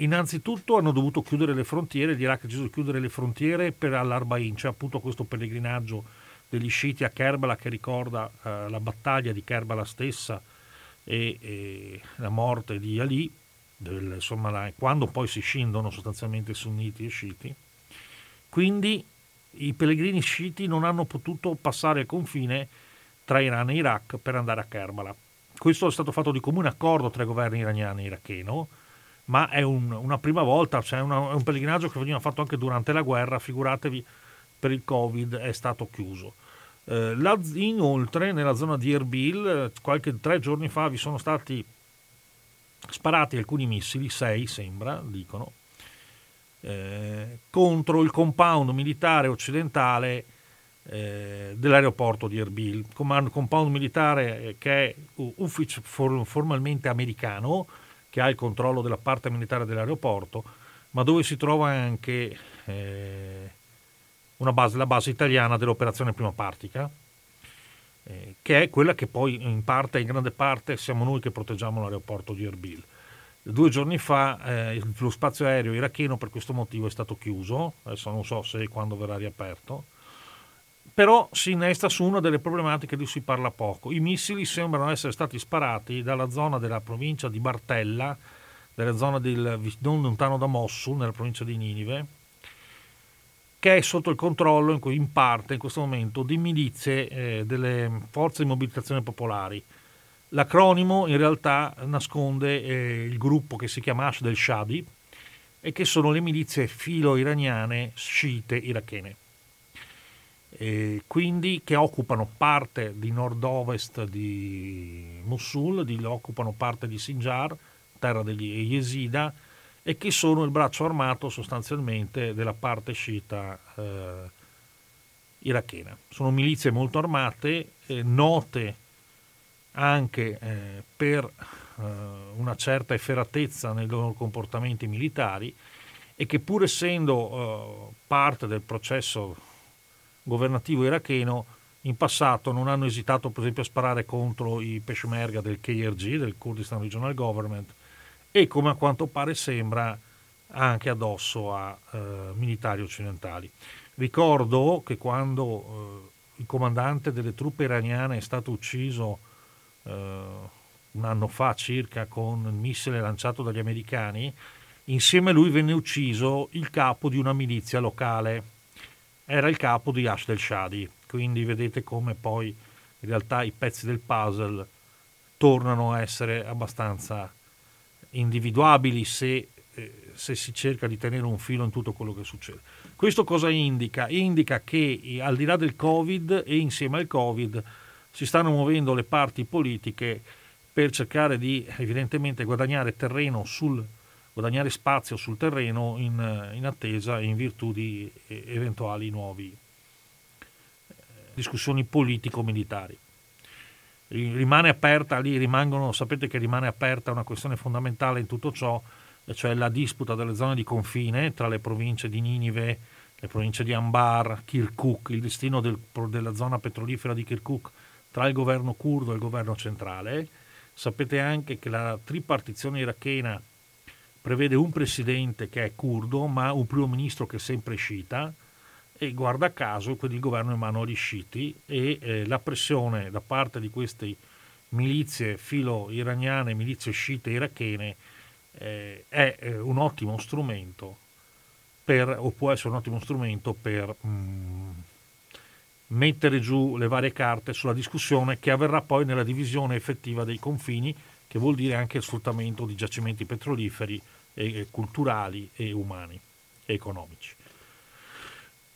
Innanzitutto hanno dovuto chiudere le frontiere, l'Iraq ha deciso di chiudere le frontiere per all'Arbain, c'è cioè appunto questo pellegrinaggio degli sciiti a Kerbala che ricorda eh, la battaglia di Kerbala stessa e, e la morte di Ali, del, insomma, la, quando poi si scindono sostanzialmente sunniti e sciiti. Quindi i pellegrini sciiti non hanno potuto passare il confine tra Iran e Iraq per andare a Kerbala. Questo è stato fatto di comune accordo tra i governi iraniani e iracheno, ma è un, una prima volta, cioè una, è un pellegrinaggio che veniva fatto anche durante la guerra, figuratevi per il Covid è stato chiuso. Eh, la, inoltre nella zona di Erbil qualche tre giorni fa vi sono stati sparati alcuni missili, sei sembra, dicono, eh, contro il compound militare occidentale eh, dell'aeroporto di Erbil, un compound militare che è uffic- formalmente americano, che ha il controllo della parte militare dell'aeroporto, ma dove si trova anche eh, una base, la base italiana dell'operazione Prima Partica, eh, che è quella che poi in parte, in grande parte, siamo noi che proteggiamo l'aeroporto di Erbil. Due giorni fa eh, lo spazio aereo iracheno per questo motivo è stato chiuso, adesso non so se e quando verrà riaperto, però si innesta su una delle problematiche di cui si parla poco. I missili sembrano essere stati sparati dalla zona della provincia di Bartella, della zona del, non lontano da Mosul, nella provincia di Ninive, che è sotto il controllo in, cui, in parte in questo momento di milizie eh, delle forze di mobilitazione popolari. L'acronimo in realtà nasconde eh, il gruppo che si chiama Ashdel Shabi, e che sono le milizie filo-iraniane sciite irachene, e quindi che occupano parte di nord-ovest di Mosul, di, occupano parte di Sinjar, terra degli Yesida, e che sono il braccio armato sostanzialmente della parte sciita eh, irachena. Sono milizie molto armate, eh, note anche eh, per eh, una certa efferatezza nei loro comportamenti militari, e che pur essendo eh, parte del processo governativo iracheno, in passato non hanno esitato per esempio a sparare contro i peshmerga del K R G, del Kurdistan Regional Government, e come a quanto pare sembra anche addosso a eh, militari occidentali. Ricordo che quando eh, il comandante delle truppe iraniane è stato ucciso eh, un anno fa circa con il missile lanciato dagli americani, insieme a lui venne ucciso il capo di una milizia locale. Era il capo di Ashdel Shabi, quindi vedete come poi in realtà i pezzi del puzzle tornano a essere abbastanza individuabili se, eh, se si cerca di tenere un filo in tutto quello che succede. Questo cosa indica? Indica che al di là del Covid e insieme al Covid si stanno muovendo le parti politiche per cercare di evidentemente guadagnare terreno sul guadagnare spazio sul terreno in, in attesa e in virtù di eventuali nuovi eh, discussioni politico-militari. Rimane aperta, lì rimangono, sapete che rimane aperta una questione fondamentale in tutto ciò, cioè la disputa delle zone di confine tra le province di Ninive, le province di Anbar, Kirkuk, il destino del, della zona petrolifera di Kirkuk tra il governo curdo e il governo centrale. Sapete anche che la tripartizione irachena prevede un presidente che è curdo, ma un primo ministro che è sempre sciita, e guarda caso quindi il governo è in mano agli sciiti, e eh, la pressione da parte di queste milizie filo-iraniane, milizie sciite irachene, eh, è eh, un ottimo strumento per, o può essere un ottimo strumento per mh, mettere giù le varie carte sulla discussione che avverrà poi nella divisione effettiva dei confini, che vuol dire anche il sfruttamento di giacimenti petroliferi e, e culturali e umani e economici.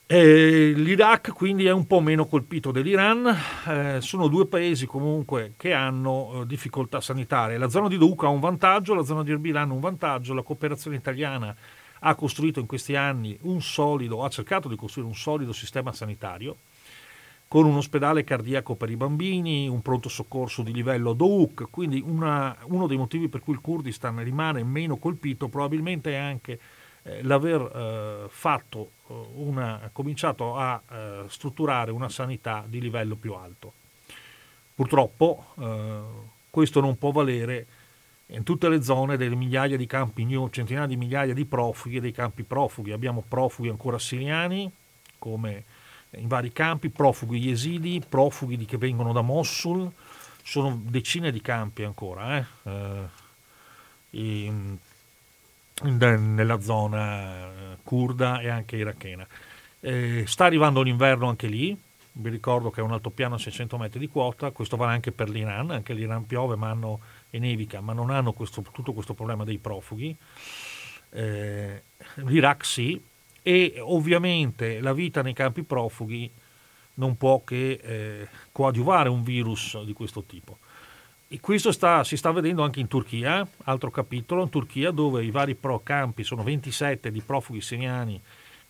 E l'Iraq quindi è un po' meno colpito dell'Iran, eh, sono due paesi comunque che hanno eh, difficoltà sanitarie. La zona di Dohuk ha un vantaggio, la zona di Erbil ha un vantaggio, la cooperazione italiana ha costruito in questi anni un solido, ha cercato di costruire un solido sistema sanitario, con un ospedale cardiaco per i bambini, un pronto soccorso di livello a Dohuk, quindi una, uno dei motivi per cui il Kurdistan rimane meno colpito probabilmente è anche eh, l'aver eh, fatto una, cominciato a eh, strutturare una sanità di livello più alto. Purtroppo eh, questo non può valere in tutte le zone delle migliaia di campi, centinaia di migliaia di profughi e dei campi profughi. Abbiamo profughi ancora siriani, come in vari campi, profughi yesidi, profughi di, che vengono da Mosul, sono decine di campi ancora eh? Eh, in, in, nella zona curda e anche irachena. Eh, sta arrivando l'inverno anche lì, vi ricordo che è un altopiano a seicento metri di quota, questo vale anche per l'Iran, anche l'Iran piove ma hanno, e nevica, ma non hanno questo, tutto questo problema dei profughi. Eh, l'Iraq sì, e ovviamente la vita nei campi profughi non può che eh, coadiuvare un virus di questo tipo, e questo sta, si sta vedendo anche in Turchia, altro capitolo, in Turchia dove i vari pro campi sono ventisette di profughi siriani,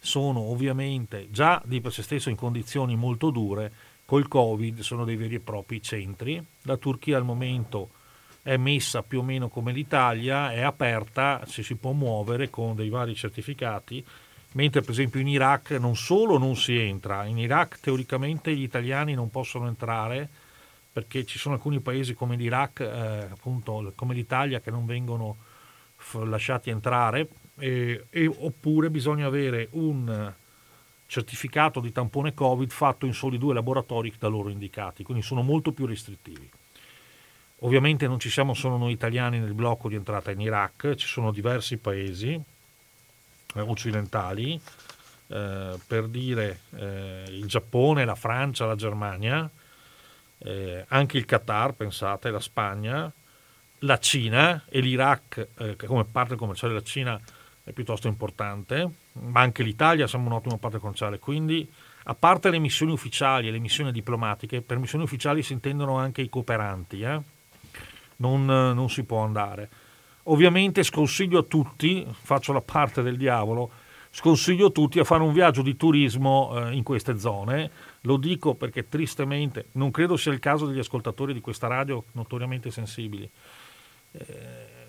sono ovviamente già di per se stesso in condizioni molto dure, col Covid sono dei veri e propri centri. La Turchia al momento è messa più o meno come l'Italia, è aperta, ci si può muovere con dei vari certificati, mentre per esempio in Iraq non solo non si entra, in Iraq teoricamente gli italiani non possono entrare perché ci sono alcuni paesi come l'Iraq, eh, appunto come l'Italia, che non vengono f- lasciati entrare, eh, e, oppure bisogna avere un certificato di tampone Covid fatto in soli due laboratori da loro indicati, quindi sono molto più restrittivi. Ovviamente non ci siamo solo noi italiani nel blocco di entrata in Iraq, ci sono diversi paesi occidentali, eh, per dire eh, il Giappone, la Francia, la Germania, eh, anche il Qatar, pensate, la Spagna, la Cina e l'Iraq, eh, che come parte commerciale della Cina è piuttosto importante, ma anche l'Italia siamo un ottimo partner commerciale, quindi a parte le missioni ufficiali e le missioni diplomatiche, per missioni ufficiali si intendono anche i cooperanti, eh? non, non si può andare. Ovviamente sconsiglio a tutti, faccio la parte del diavolo, sconsiglio a tutti a fare un viaggio di turismo eh, in queste zone, lo dico perché tristemente non credo sia il caso degli ascoltatori di questa radio notoriamente sensibili, eh,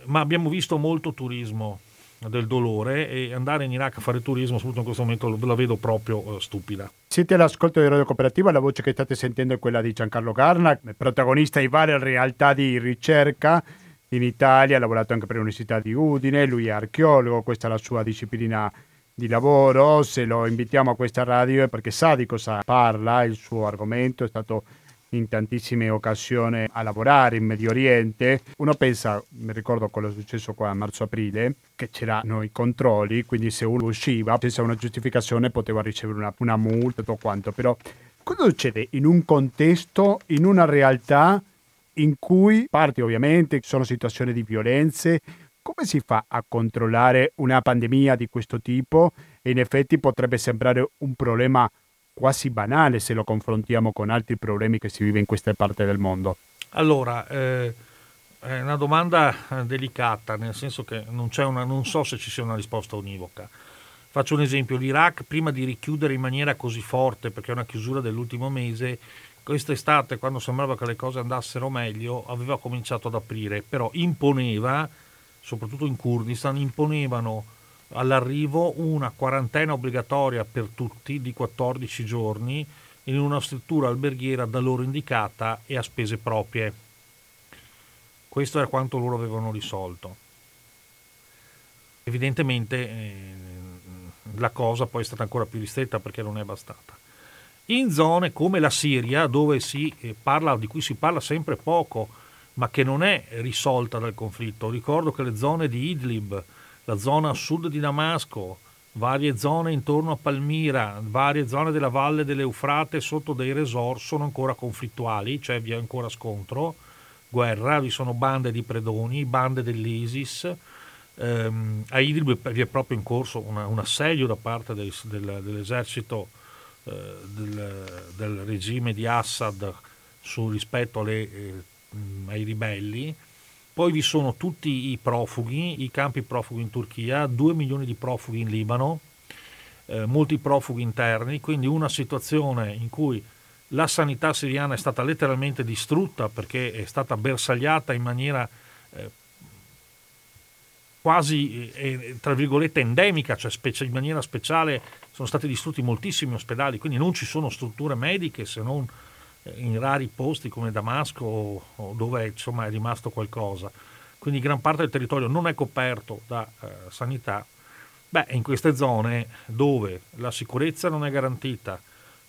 ma abbiamo visto molto turismo del dolore e andare in Iraq a fare turismo soprattutto in questo momento la vedo proprio eh, stupida. Siete all'ascolto di Radio Cooperativa, la voce che state sentendo è quella di Giancarlo Garna, protagonista di varie realtà di ricerca in Italia, ha lavorato anche per l'Università di Udine, lui è archeologo, questa è la sua disciplina di lavoro, se lo invitiamo a questa radio è perché sa di cosa parla, il suo argomento, è stato in tantissime occasioni a lavorare in Medio Oriente. Uno pensa, mi ricordo quello successo qua a marzo-aprile, che c'erano i controlli, quindi se uno usciva senza una giustificazione poteva ricevere una, una multa, tutto quanto, però cosa succede in un contesto, in una realtà in cui parti ovviamente sono situazioni di violenze? Come si fa a controllare una pandemia di questo tipo? E in effetti potrebbe sembrare un problema quasi banale se lo confrontiamo con altri problemi che si vive in questa parte del mondo. Allora, eh, è una domanda delicata, nel senso che non c'è una, non so se ci sia una risposta univoca. Faccio un esempio, l'Iraq prima di richiudere in maniera così forte, perché è una chiusura dell'ultimo mese, quest'estate quando sembrava che le cose andassero meglio aveva cominciato ad aprire, però imponeva, soprattutto in Kurdistan, imponevano all'arrivo una quarantena obbligatoria per tutti di quattordici giorni in una struttura alberghiera da loro indicata e a spese proprie. Questo era quanto loro avevano risolto. Evidentemente eh, la cosa poi è stata ancora più ristretta perché non è bastata. In zone come la Siria, dove si parla, di cui si parla sempre poco, ma che non è risolta dal conflitto. Ricordo che le zone di Idlib, la zona a sud di Damasco, varie zone intorno a Palmira, varie zone della valle dell'Eufrate sotto dei resort sono ancora conflittuali, cioè vi è ancora scontro, guerra, vi sono bande di predoni, bande dell'ISIS. Ehm, a Idlib vi è proprio in corso una, un assedio da parte del, del, dell'esercito eh, del, del regime di Assad su rispetto alle eh, ai ribelli. Poi vi sono tutti i profughi, i campi profughi in Turchia, due milioni di profughi in Libano, eh, molti profughi interni, quindi una situazione in cui la sanità siriana è stata letteralmente distrutta perché è stata bersagliata in maniera eh, quasi eh, tra virgolette endemica, cioè specie, in maniera speciale sono stati distrutti moltissimi ospedali, quindi non ci sono strutture mediche se non in rari posti come Damasco, dove insomma è rimasto qualcosa, quindi gran parte del territorio non è coperto da eh, sanità. Beh, in queste zone dove la sicurezza non è garantita,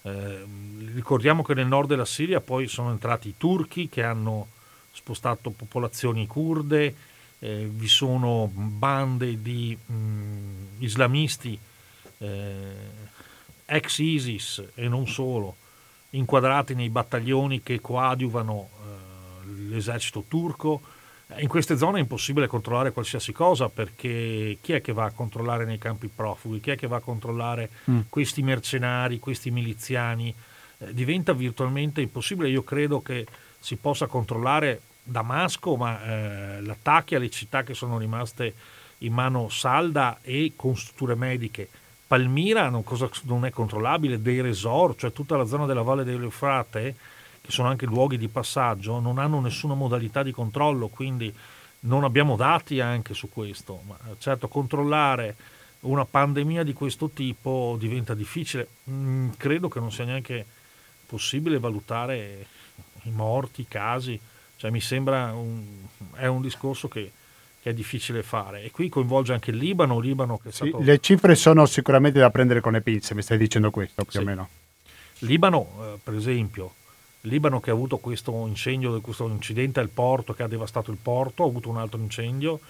eh, ricordiamo che nel nord della Siria poi sono entrati i turchi che hanno spostato popolazioni curde, eh, vi sono bande di mh, islamisti eh, ex ISIS e non solo, inquadrati nei battaglioni che coadiuvano eh, l'esercito turco. In queste zone è impossibile controllare qualsiasi cosa, perché chi è che va a controllare nei campi profughi? Chi è che va a controllare mm. questi mercenari, questi miliziani? Eh, diventa virtualmente impossibile. Io credo che si possa controllare Damasco, ma eh, l'attacchi alle città che sono rimaste in mano salda e con strutture mediche. Palmira non, cosa, non è controllabile, dei resort, cioè tutta la zona della valle dell'Eufrate, che sono anche luoghi di passaggio, non hanno nessuna modalità di controllo, quindi non abbiamo dati anche su questo. Ma certo, controllare una pandemia di questo tipo diventa difficile. Mm, credo che non sia neanche possibile valutare i morti, i casi, cioè mi sembra un, è un discorso che che è difficile fare, e qui coinvolge anche il Libano, Libano che è stato... Sì, le cifre sono sicuramente da prendere con le pinze, mi stai dicendo questo più sì. o meno. Libano, eh, per esempio, Libano che ha avuto questo incendio, questo incidente al porto che ha devastato il porto, ha avuto un altro incendio,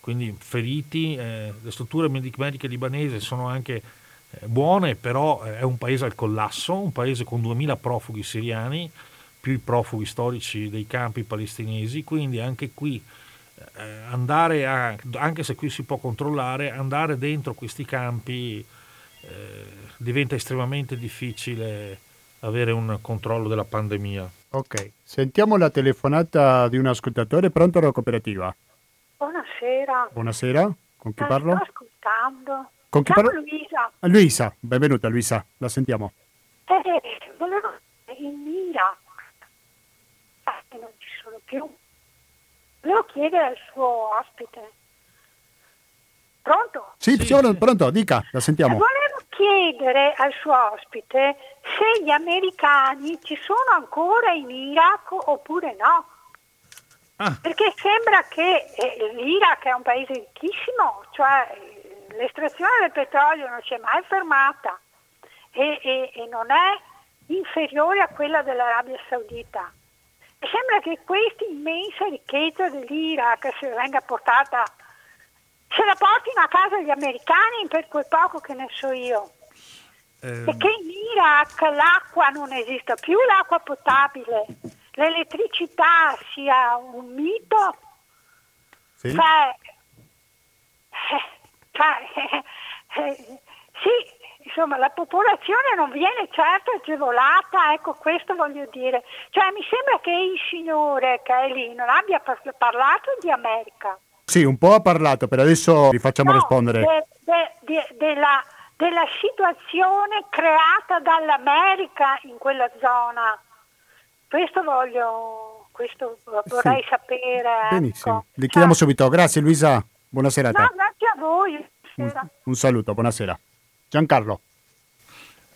quindi feriti, eh, le strutture mediche libanesi sono anche eh, buone, però eh, è un paese al collasso, un paese con duemila profughi siriani, più i profughi storici dei campi palestinesi, quindi anche qui andare a, anche se qui si può controllare, andare dentro questi campi eh, diventa estremamente difficile avere un controllo della pandemia. Ok, sentiamo la telefonata di un ascoltatore. Pronto alla cooperativa? Buonasera. Buonasera, con chi la parlo? Sto ascoltando. Con chi parlo? Luisa. Luisa, benvenuta Luisa, la sentiamo. Eh, volevo in mira, ah, non ci sono più. Volevo chiedere al suo ospite. Pronto? Sì, sì, sì, pronto, dica, la sentiamo. Volevo chiedere al suo ospite se gli americani ci sono ancora in Iraq oppure no. Ah. Perché sembra che eh, l'Iraq è un paese ricchissimo, cioè l'estrazione del petrolio non si è mai fermata e, e, e non è inferiore a quella dell'Arabia Saudita. Sembra che questa immensa ricchezza dell'Iraq se venga portata, se la portino a casa gli americani per quel poco che ne so io. Eh... Perché in Iraq l'acqua non esiste più, l'acqua potabile, l'elettricità sia un mito. Sì. Cioè, cioè, eh, sì. Insomma, la popolazione non viene certo agevolata, ecco, questo voglio dire. Cioè, mi sembra che il signore che è lì non abbia parlato di America. Sì, un po' ha parlato, per adesso vi facciamo no, rispondere. De, de, de, della, della situazione creata dall'America in quella zona. Questo voglio, questo vorrei sì. sapere. Benissimo, ecco. Le chiediamo cioè, subito. Grazie Luisa, buona serata. No, grazie a voi. Un, un saluto, buonasera. Giancarlo.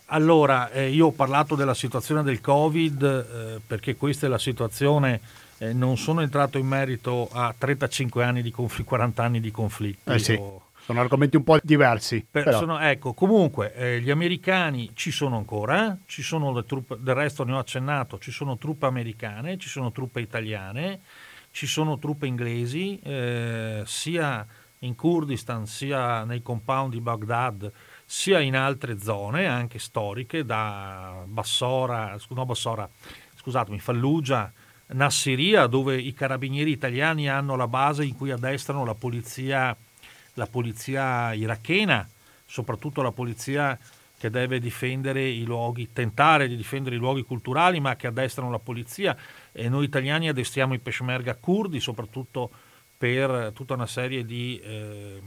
Allora, eh, io ho parlato della situazione del Covid eh, perché questa è la situazione, eh, non sono entrato in merito a trentacinque anni di conflitto, quaranta anni di conflitto. Eh sì, io... sono argomenti un po' diversi. Per, però. Sono, ecco, comunque eh, gli americani ci sono ancora, ci sono le truppe, del resto ne ho accennato, ci sono truppe americane, ci sono truppe italiane, ci sono truppe inglesi, eh, sia in Kurdistan sia nei compound di Baghdad, sia in altre zone anche storiche, da Bassora, no Bassora, scusatemi, Fallujah, Nassiriya, dove i carabinieri italiani hanno la base in cui addestrano la polizia, la polizia irachena, soprattutto la polizia che deve difendere i luoghi, tentare di difendere i luoghi culturali, ma che addestrano la polizia. E noi italiani addestriamo i peshmerga curdi, soprattutto per tutta una serie di eh,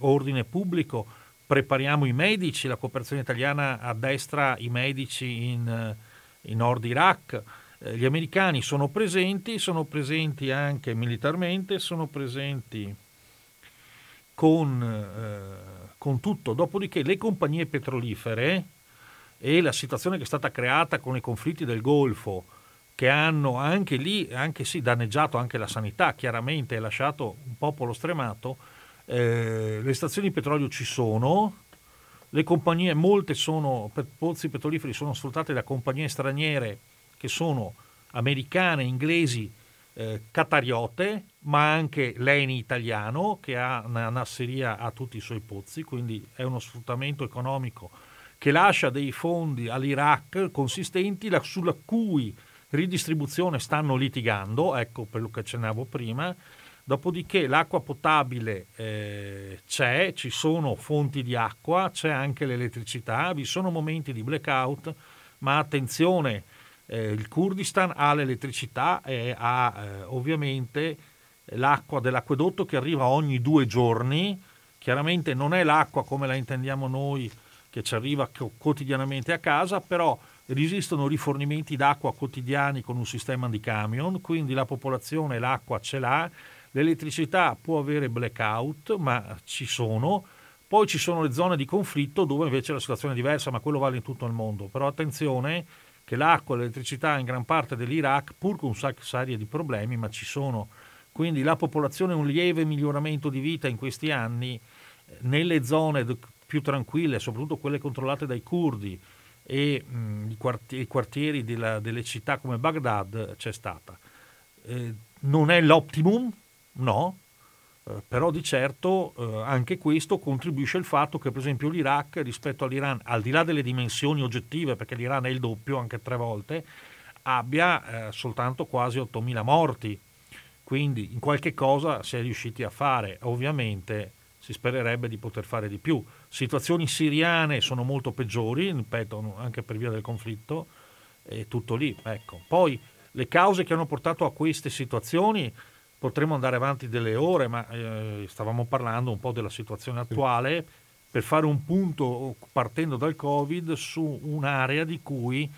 ordine pubblico. Prepariamo i medici, la cooperazione italiana addestra i medici in, in Nord Iraq. Gli americani sono presenti, sono presenti anche militarmente, sono presenti con, eh, con tutto. Dopodiché le compagnie petrolifere e la situazione che è stata creata con i conflitti del Golfo, che hanno anche lì, anche sì, danneggiato anche la sanità, chiaramente, e lasciato un popolo stremato. Eh, le stazioni di petrolio ci sono, le compagnie, molte sono, per pozzi petroliferi sono sfruttate da compagnie straniere che sono americane, inglesi, eh, catariote, ma anche l'Eni italiano che ha Nassiriya, ha tutti i suoi pozzi, quindi è uno sfruttamento economico che lascia dei fondi all'Iraq consistenti, la, sulla cui ridistribuzione stanno litigando, ecco per lo che accennavo prima. Dopodiché l'acqua potabile eh, c'è, ci sono fonti di acqua, c'è anche l'elettricità, vi sono momenti di blackout, ma attenzione, eh, il Kurdistan ha l'elettricità e ha eh, ovviamente l'acqua dell'acquedotto che arriva ogni due giorni. Chiaramente non è l'acqua come la intendiamo noi che ci arriva co- quotidianamente a casa, però esistono rifornimenti d'acqua quotidiani con un sistema di camion, quindi la popolazione l'acqua ce l'ha. L'elettricità può avere blackout, ma ci sono. Poi ci sono le zone di conflitto dove invece la situazione è diversa, ma quello vale in tutto il mondo. Però attenzione che l'acqua e l'elettricità in gran parte dell'Iraq, pur con una serie di problemi, ma ci sono. Quindi la popolazione ha un lieve miglioramento di vita in questi anni nelle zone più tranquille, soprattutto quelle controllate dai curdi e mh, i, quartieri, i quartieri della, delle città come Baghdad, c'è stata. Eh, non è l'optimum, no, eh, però di certo eh, anche questo contribuisce al fatto che per esempio l'Iraq rispetto all'Iran, al di là delle dimensioni oggettive, perché l'Iran è il doppio, anche tre volte, abbia eh, soltanto quasi ottomila morti, Quindi in qualche cosa si è riusciti a fare, ovviamente si spererebbe di poter fare di più. Situazioni siriane sono molto peggiori, ripeto, anche per via del conflitto, è tutto lì. Ecco. Poi le cause che hanno portato a queste situazioni, potremmo andare avanti delle ore, ma eh, stavamo parlando un po' della situazione attuale, per fare un punto partendo dal Covid su un'area di cui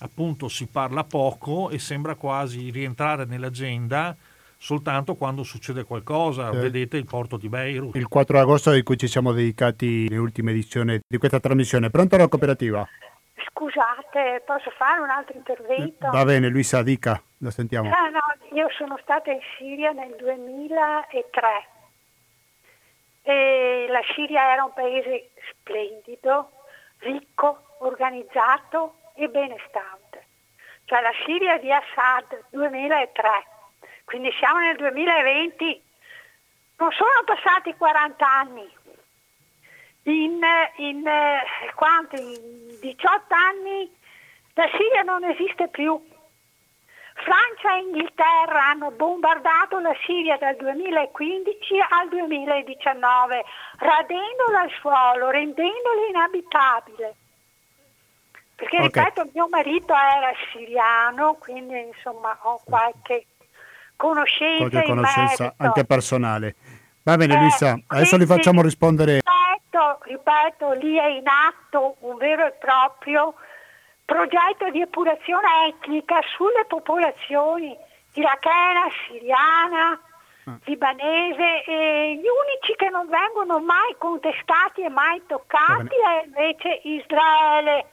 appunto si parla poco e sembra quasi rientrare nell'agenda soltanto quando succede qualcosa, eh. Vedete il porto di Beirut. Il quattro agosto di cui ci siamo dedicati le ultime edizioni di questa trasmissione. Pronto alla cooperativa? Scusate, posso fare un altro intervento? Eh, va bene, Luisa, dica, la sentiamo. Ah, no, io sono stata in Siria nel duemilatré e la Siria era un paese splendido, ricco, organizzato e benestante. Cioè la Siria di Assad duemilatré. Quindi siamo nel duemilaventi, non sono passati quaranta anni, in, in, quanti, in diciotto anni la Siria non esiste più. Francia e Inghilterra hanno bombardato la Siria dal duemilaquindici al duemiladiciannove, radendola al suolo, rendendola inabitabile. Perché okay. Ripeto, mio marito era siriano, quindi insomma ho qualche... conoscenza, conoscenza anche personale. Va bene, eh, Luisa, adesso li facciamo rispondere. Ripeto, ripeto, lì è in atto un vero e proprio progetto di epurazione etnica sulle popolazioni irachena, siriana, ah. libanese, e gli unici che non vengono mai contestati e mai toccati è invece Israele.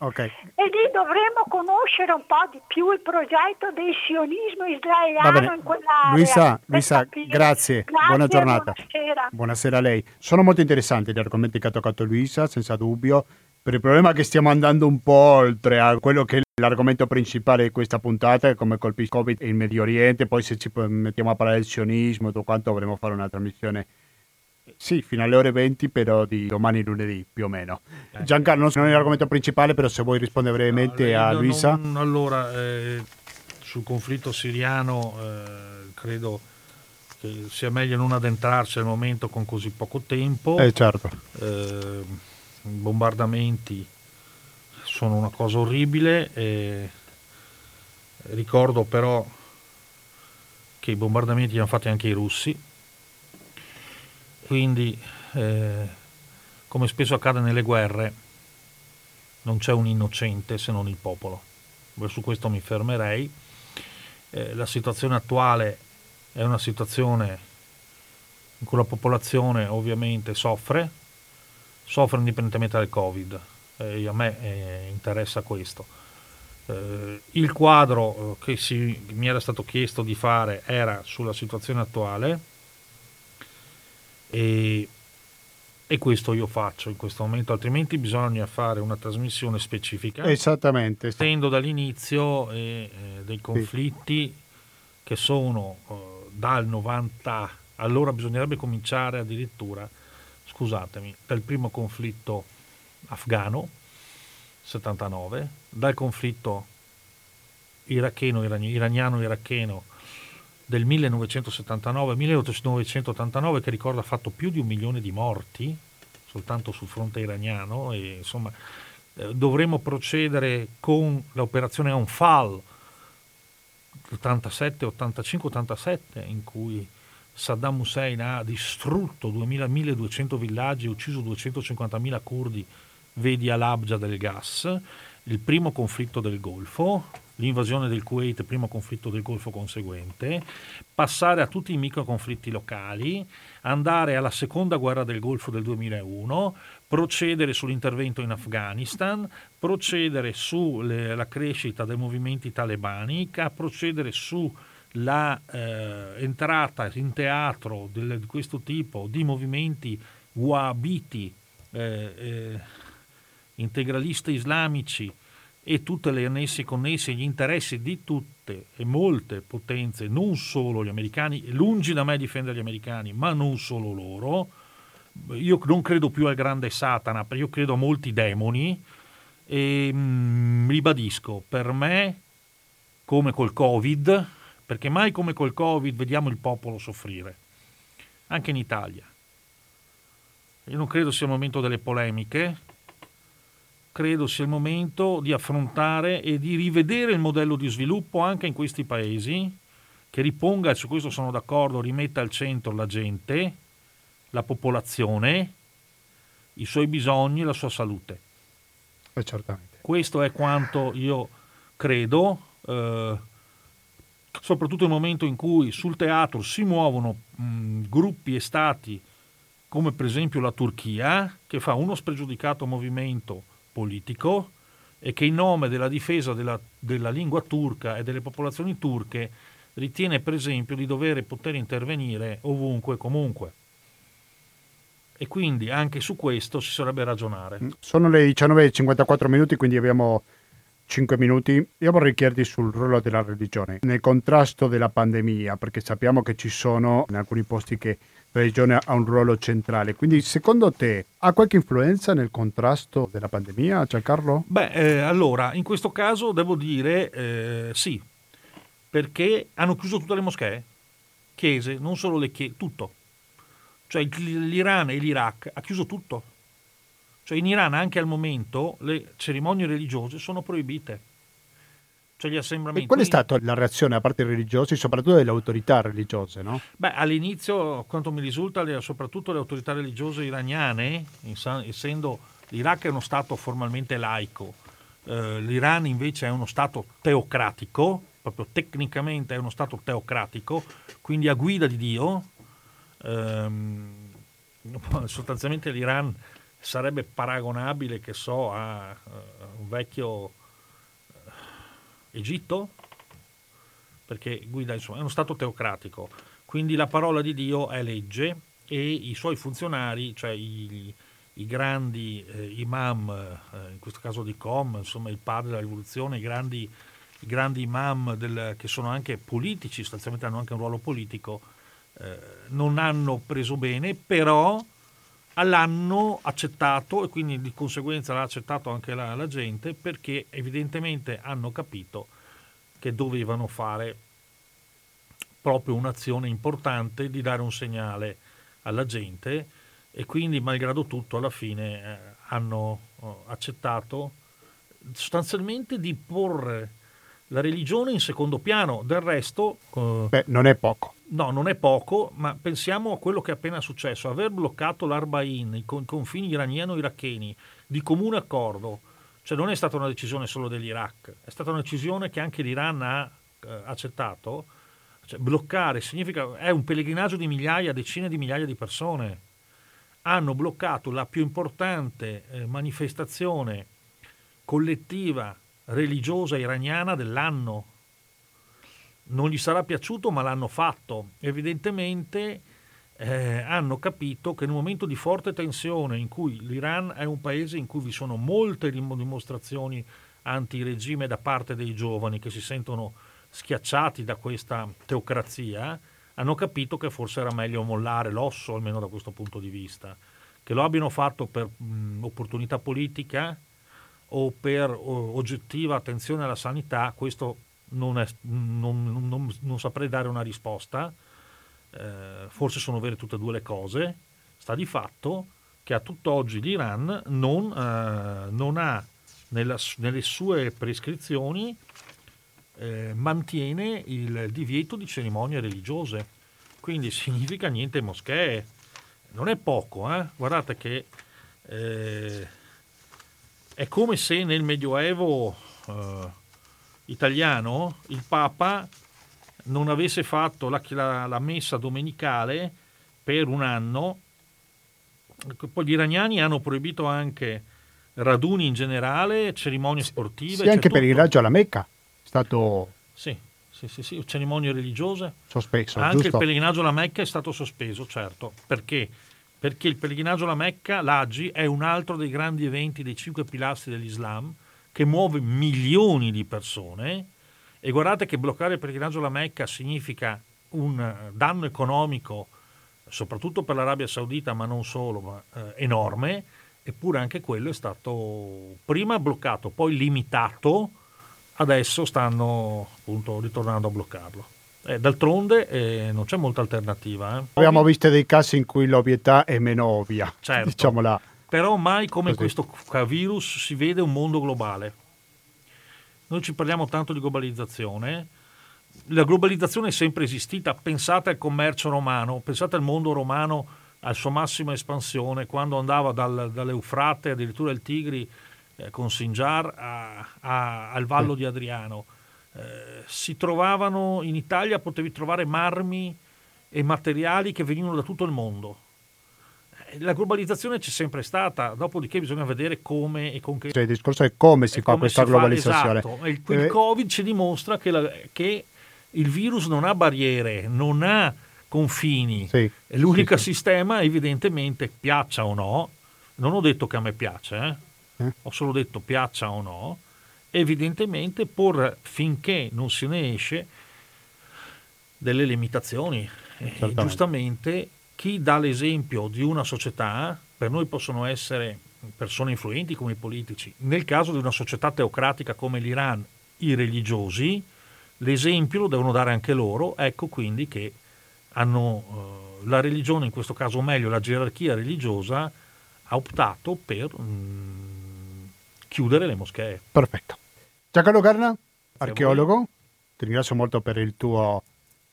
Okay. E lì dovremmo conoscere un po' di più il progetto del sionismo israeliano in quell'area. Luisa, Luisa grazie. grazie, buona giornata. Buonasera. Buonasera a lei. Sono molto interessanti gli argomenti che ha toccato Luisa, senza dubbio. Per il problema è che stiamo andando un po' oltre a quello che è l'argomento principale di questa puntata, come colpisce il Covid e il Medio Oriente. Poi se ci mettiamo a parlare del sionismo e tutto quanto, dovremmo fare una trasmissione. Sì, fino alle ore venti, però di domani lunedì più o meno. Eh. Giancarlo, non è l'argomento principale, però se vuoi rispondere brevemente no, a Luisa. Non, allora, eh, sul conflitto siriano eh, credo che sia meglio non addentrarsi al momento con così poco tempo. Eh, certo. Eh, i bombardamenti sono una cosa orribile. Eh, ricordo però che i bombardamenti li hanno fatti anche i russi. Quindi, eh, come spesso accade nelle guerre, non c'è un innocente se non il popolo. Su questo mi fermerei. Eh, la situazione attuale è una situazione in cui la popolazione ovviamente soffre, soffre indipendentemente dal Covid. Eh, a me eh, interessa questo. Eh, il quadro che si, mi era stato chiesto di fare era sulla situazione attuale. E, e questo io faccio in questo momento, altrimenti bisogna fare una trasmissione specifica esattamente partendo dall'inizio eh, eh, dei conflitti sì. che sono eh, dal novanta. Allora bisognerebbe cominciare addirittura, scusatemi, dal primo conflitto afghano settantanove, dal conflitto iracheno iraniano-iracheno del millenovecentosettantanove millenovecentoottantanove, che ricorda ha fatto più di un milione di morti soltanto sul fronte iraniano. E, insomma, eh, dovremo procedere con l'operazione Anfal ottantasette ottantacinque ottantasette, in cui Saddam Hussein ha distrutto duemila milleduecento villaggi e ucciso duecentocinquantamila curdi, vedi all'Abja del gas, il primo conflitto del Golfo, l'invasione del Kuwait, primo conflitto del Golfo conseguente, passare a tutti i microconflitti locali, andare alla seconda guerra del Golfo del duemilauno, procedere sull'intervento in Afghanistan, procedere sulla crescita dei movimenti talebani, procedere sulla eh, entrata in teatro del, di questo tipo di movimenti wahhabiti, eh, eh, integralisti islamici, e tutte le annessi connesse, gli interessi di tutte e molte potenze, non solo gli americani, lungi da me difendere gli americani, ma non solo loro. Io non credo più al grande Satana, io credo a molti demoni, e mh, ribadisco, per me, come col Covid, perché mai come col Covid vediamo il popolo soffrire, anche in Italia. Io non credo sia il momento delle polemiche, credo sia il momento di affrontare e di rivedere il modello di sviluppo anche in questi paesi, che riponga, e su questo sono d'accordo, rimetta al centro la gente, la popolazione, i suoi bisogni, la sua salute. Eh, certamente. Questo è quanto io credo, eh, soprattutto nel momento in cui sul teatro si muovono mh, gruppi e stati come per esempio la Turchia, che fa uno spregiudicato movimento politico e che in nome della difesa della, della lingua turca e delle popolazioni turche ritiene per esempio di dover poter intervenire ovunque e comunque. E quindi anche su questo si sarebbe ragionare. Sono le diciannove e cinquantaquattro minuti, quindi abbiamo cinque minuti. Io vorrei chiederti sul ruolo della religione nel contrasto della pandemia, perché sappiamo che ci sono in alcuni posti che la religione ha un ruolo centrale. Quindi secondo te ha qualche influenza nel contrasto della pandemia, Giancarlo? Beh, eh, allora, in questo caso devo dire eh, sì, perché hanno chiuso tutte le moschee, chiese, non solo le chiese, tutto. Cioè l'Iran e l'Iraq ha chiuso tutto. Cioè in Iran anche al momento le cerimonie religiose sono proibite. Cioè gli assembramenti. E qual è stata la reazione da parte dei religiosi, soprattutto delle autorità religiose, no? Beh, all'inizio, quanto mi risulta, soprattutto le autorità religiose iraniane, essendo l'Iraq è uno stato formalmente laico, eh, l'Iran invece è uno stato teocratico, proprio tecnicamente è uno stato teocratico, quindi a guida di Dio. Um, sostanzialmente l'Iran sarebbe paragonabile, che so, a uh, un vecchio uh, Egitto, perché guida, insomma, è uno stato teocratico, quindi la parola di Dio è legge e i suoi funzionari, cioè i, i grandi eh, imam, eh, in questo caso di Qom, insomma il padre della rivoluzione, i grandi, i grandi imam del, che sono anche politici, sostanzialmente hanno anche un ruolo politico, non hanno preso bene, però l'hanno accettato e quindi di conseguenza l'ha accettato anche la, la gente, perché evidentemente hanno capito che dovevano fare proprio un'azione importante di dare un segnale alla gente, e quindi malgrado tutto alla fine eh, hanno accettato sostanzialmente di porre la religione in secondo piano. Del resto eh, beh, non è poco. No, non è poco, ma pensiamo a quello che è appena successo. Aver bloccato l'Arbain, i confini iraniano-iracheni, di comune accordo, cioè non è stata una decisione solo dell'Iraq, è stata una decisione che anche l'Iran ha eh, accettato. Cioè, bloccare significa, è un pellegrinaggio di migliaia, decine di migliaia di persone. Hanno bloccato la più importante eh, manifestazione collettiva religiosa iraniana dell'anno. Non gli sarà piaciuto, ma l'hanno fatto. Evidentemente eh, hanno capito che in un momento di forte tensione, in cui l'Iran è un paese in cui vi sono molte dimostrazioni anti-regime da parte dei giovani che si sentono schiacciati da questa teocrazia, hanno capito che forse era meglio mollare l'osso, almeno da questo punto di vista. Che lo abbiano fatto per mh, opportunità politica o per o, oggettiva attenzione alla sanità, questo Non, è, non, non, non saprei dare una risposta, eh, forse sono vere tutte e due le cose. Sta di fatto che a tutt'oggi l'Iran non, eh, non ha nella, nelle sue prescrizioni eh, mantiene il divieto di cerimonie religiose, quindi significa niente moschee. Non è poco, eh? Guardate che eh, è come se nel Medioevo eh, italiano il Papa non avesse fatto la, la, la messa domenicale per un anno. Poi gli iraniani hanno proibito anche raduni in generale, cerimonie sportive. Sì, anche tutto. Per il raggio alla Mecca è stato... Sì, sì, sì, sì, cerimonie religiose. Sospeso, anche giusto? Il pellegrinaggio alla Mecca è stato sospeso, certo. Perché? Perché il pellegrinaggio alla Mecca, l'Hajj, è un altro dei grandi eventi dei cinque pilastri dell'Islam, che muove milioni di persone, e guardate che bloccare il pellegrinaggio alla Mecca significa un danno economico, soprattutto per l'Arabia Saudita, ma non solo, ma, eh, enorme, eppure anche quello è stato prima bloccato, poi limitato, adesso stanno appunto ritornando a bloccarlo. Eh, d'altronde eh, non c'è molta alternativa. Eh. Abbiamo visto dei casi in cui l'ovvietà è meno ovvia, certo, diciamola. Però mai come così. Questo virus si vede un mondo globale. Noi ci parliamo tanto di globalizzazione. La globalizzazione è sempre esistita. Pensate al commercio romano, pensate al mondo romano alla sua massima espansione, quando andava dal, dall'Eufrate, addirittura il Tigri, eh, con Sinjar, a, a, al Vallo di Adriano. Eh, si trovavano in Italia, potevi trovare marmi e materiali che venivano da tutto il mondo. La globalizzazione c'è sempre stata, dopodiché bisogna vedere come e con che... Cioè, il discorso è come si fa questa globalizzazione. Esatto. Il, il Covid ci dimostra che, la, che il virus non ha barriere, non ha confini. Sì, l'unico sì, sì. sistema, evidentemente, piaccia o no, non ho detto che a me piace, eh? Eh? Ho solo detto piaccia o no, evidentemente por, finché non se ne esce delle limitazioni. E giustamente... Chi dà l'esempio di una società, per noi possono essere persone influenti come i politici, nel caso di una società teocratica come l'Iran, i religiosi, l'esempio lo devono dare anche loro, ecco quindi che hanno eh, la religione, in questo caso o meglio la gerarchia religiosa, ha optato per mh, chiudere le moschee. Perfetto. Giancarlo Garna, archeologo, ti ringrazio molto per il tuo...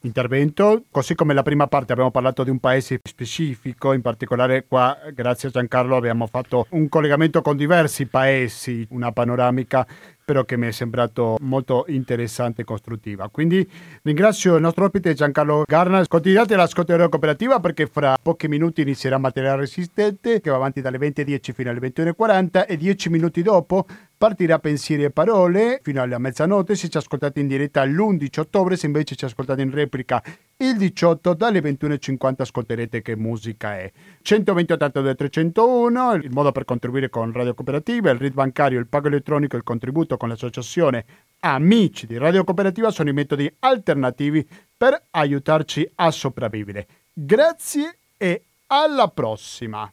intervento, così come la prima parte abbiamo parlato di un paese specifico, in particolare qua, grazie a Giancarlo, abbiamo fatto un collegamento con diversi paesi, una panoramica però che mi è sembrato molto interessante e costruttiva. Quindi ringrazio il nostro ospite Giancarlo Garna. Continuate l'ascolto della cooperativa perché fra pochi minuti inizierà Materiale Resistente che va avanti dalle venti e dieci fino alle ventuno e quaranta e dieci minuti dopo partirà Pensieri e Parole fino alla mezzanotte se ci ascoltate in diretta l'undici ottobre, se invece ci ascoltate in replica il diciotto dalle ventuno e cinquanta ascolterete Che musica è. centoventi ottantadue trecentouno, il modo per contribuire con Radio Cooperativa, il R I T bancario, il pago elettronico, il contributo con l'associazione Amici di Radio Cooperativa sono i metodi alternativi per aiutarci a sopravvivere. Grazie e alla prossima!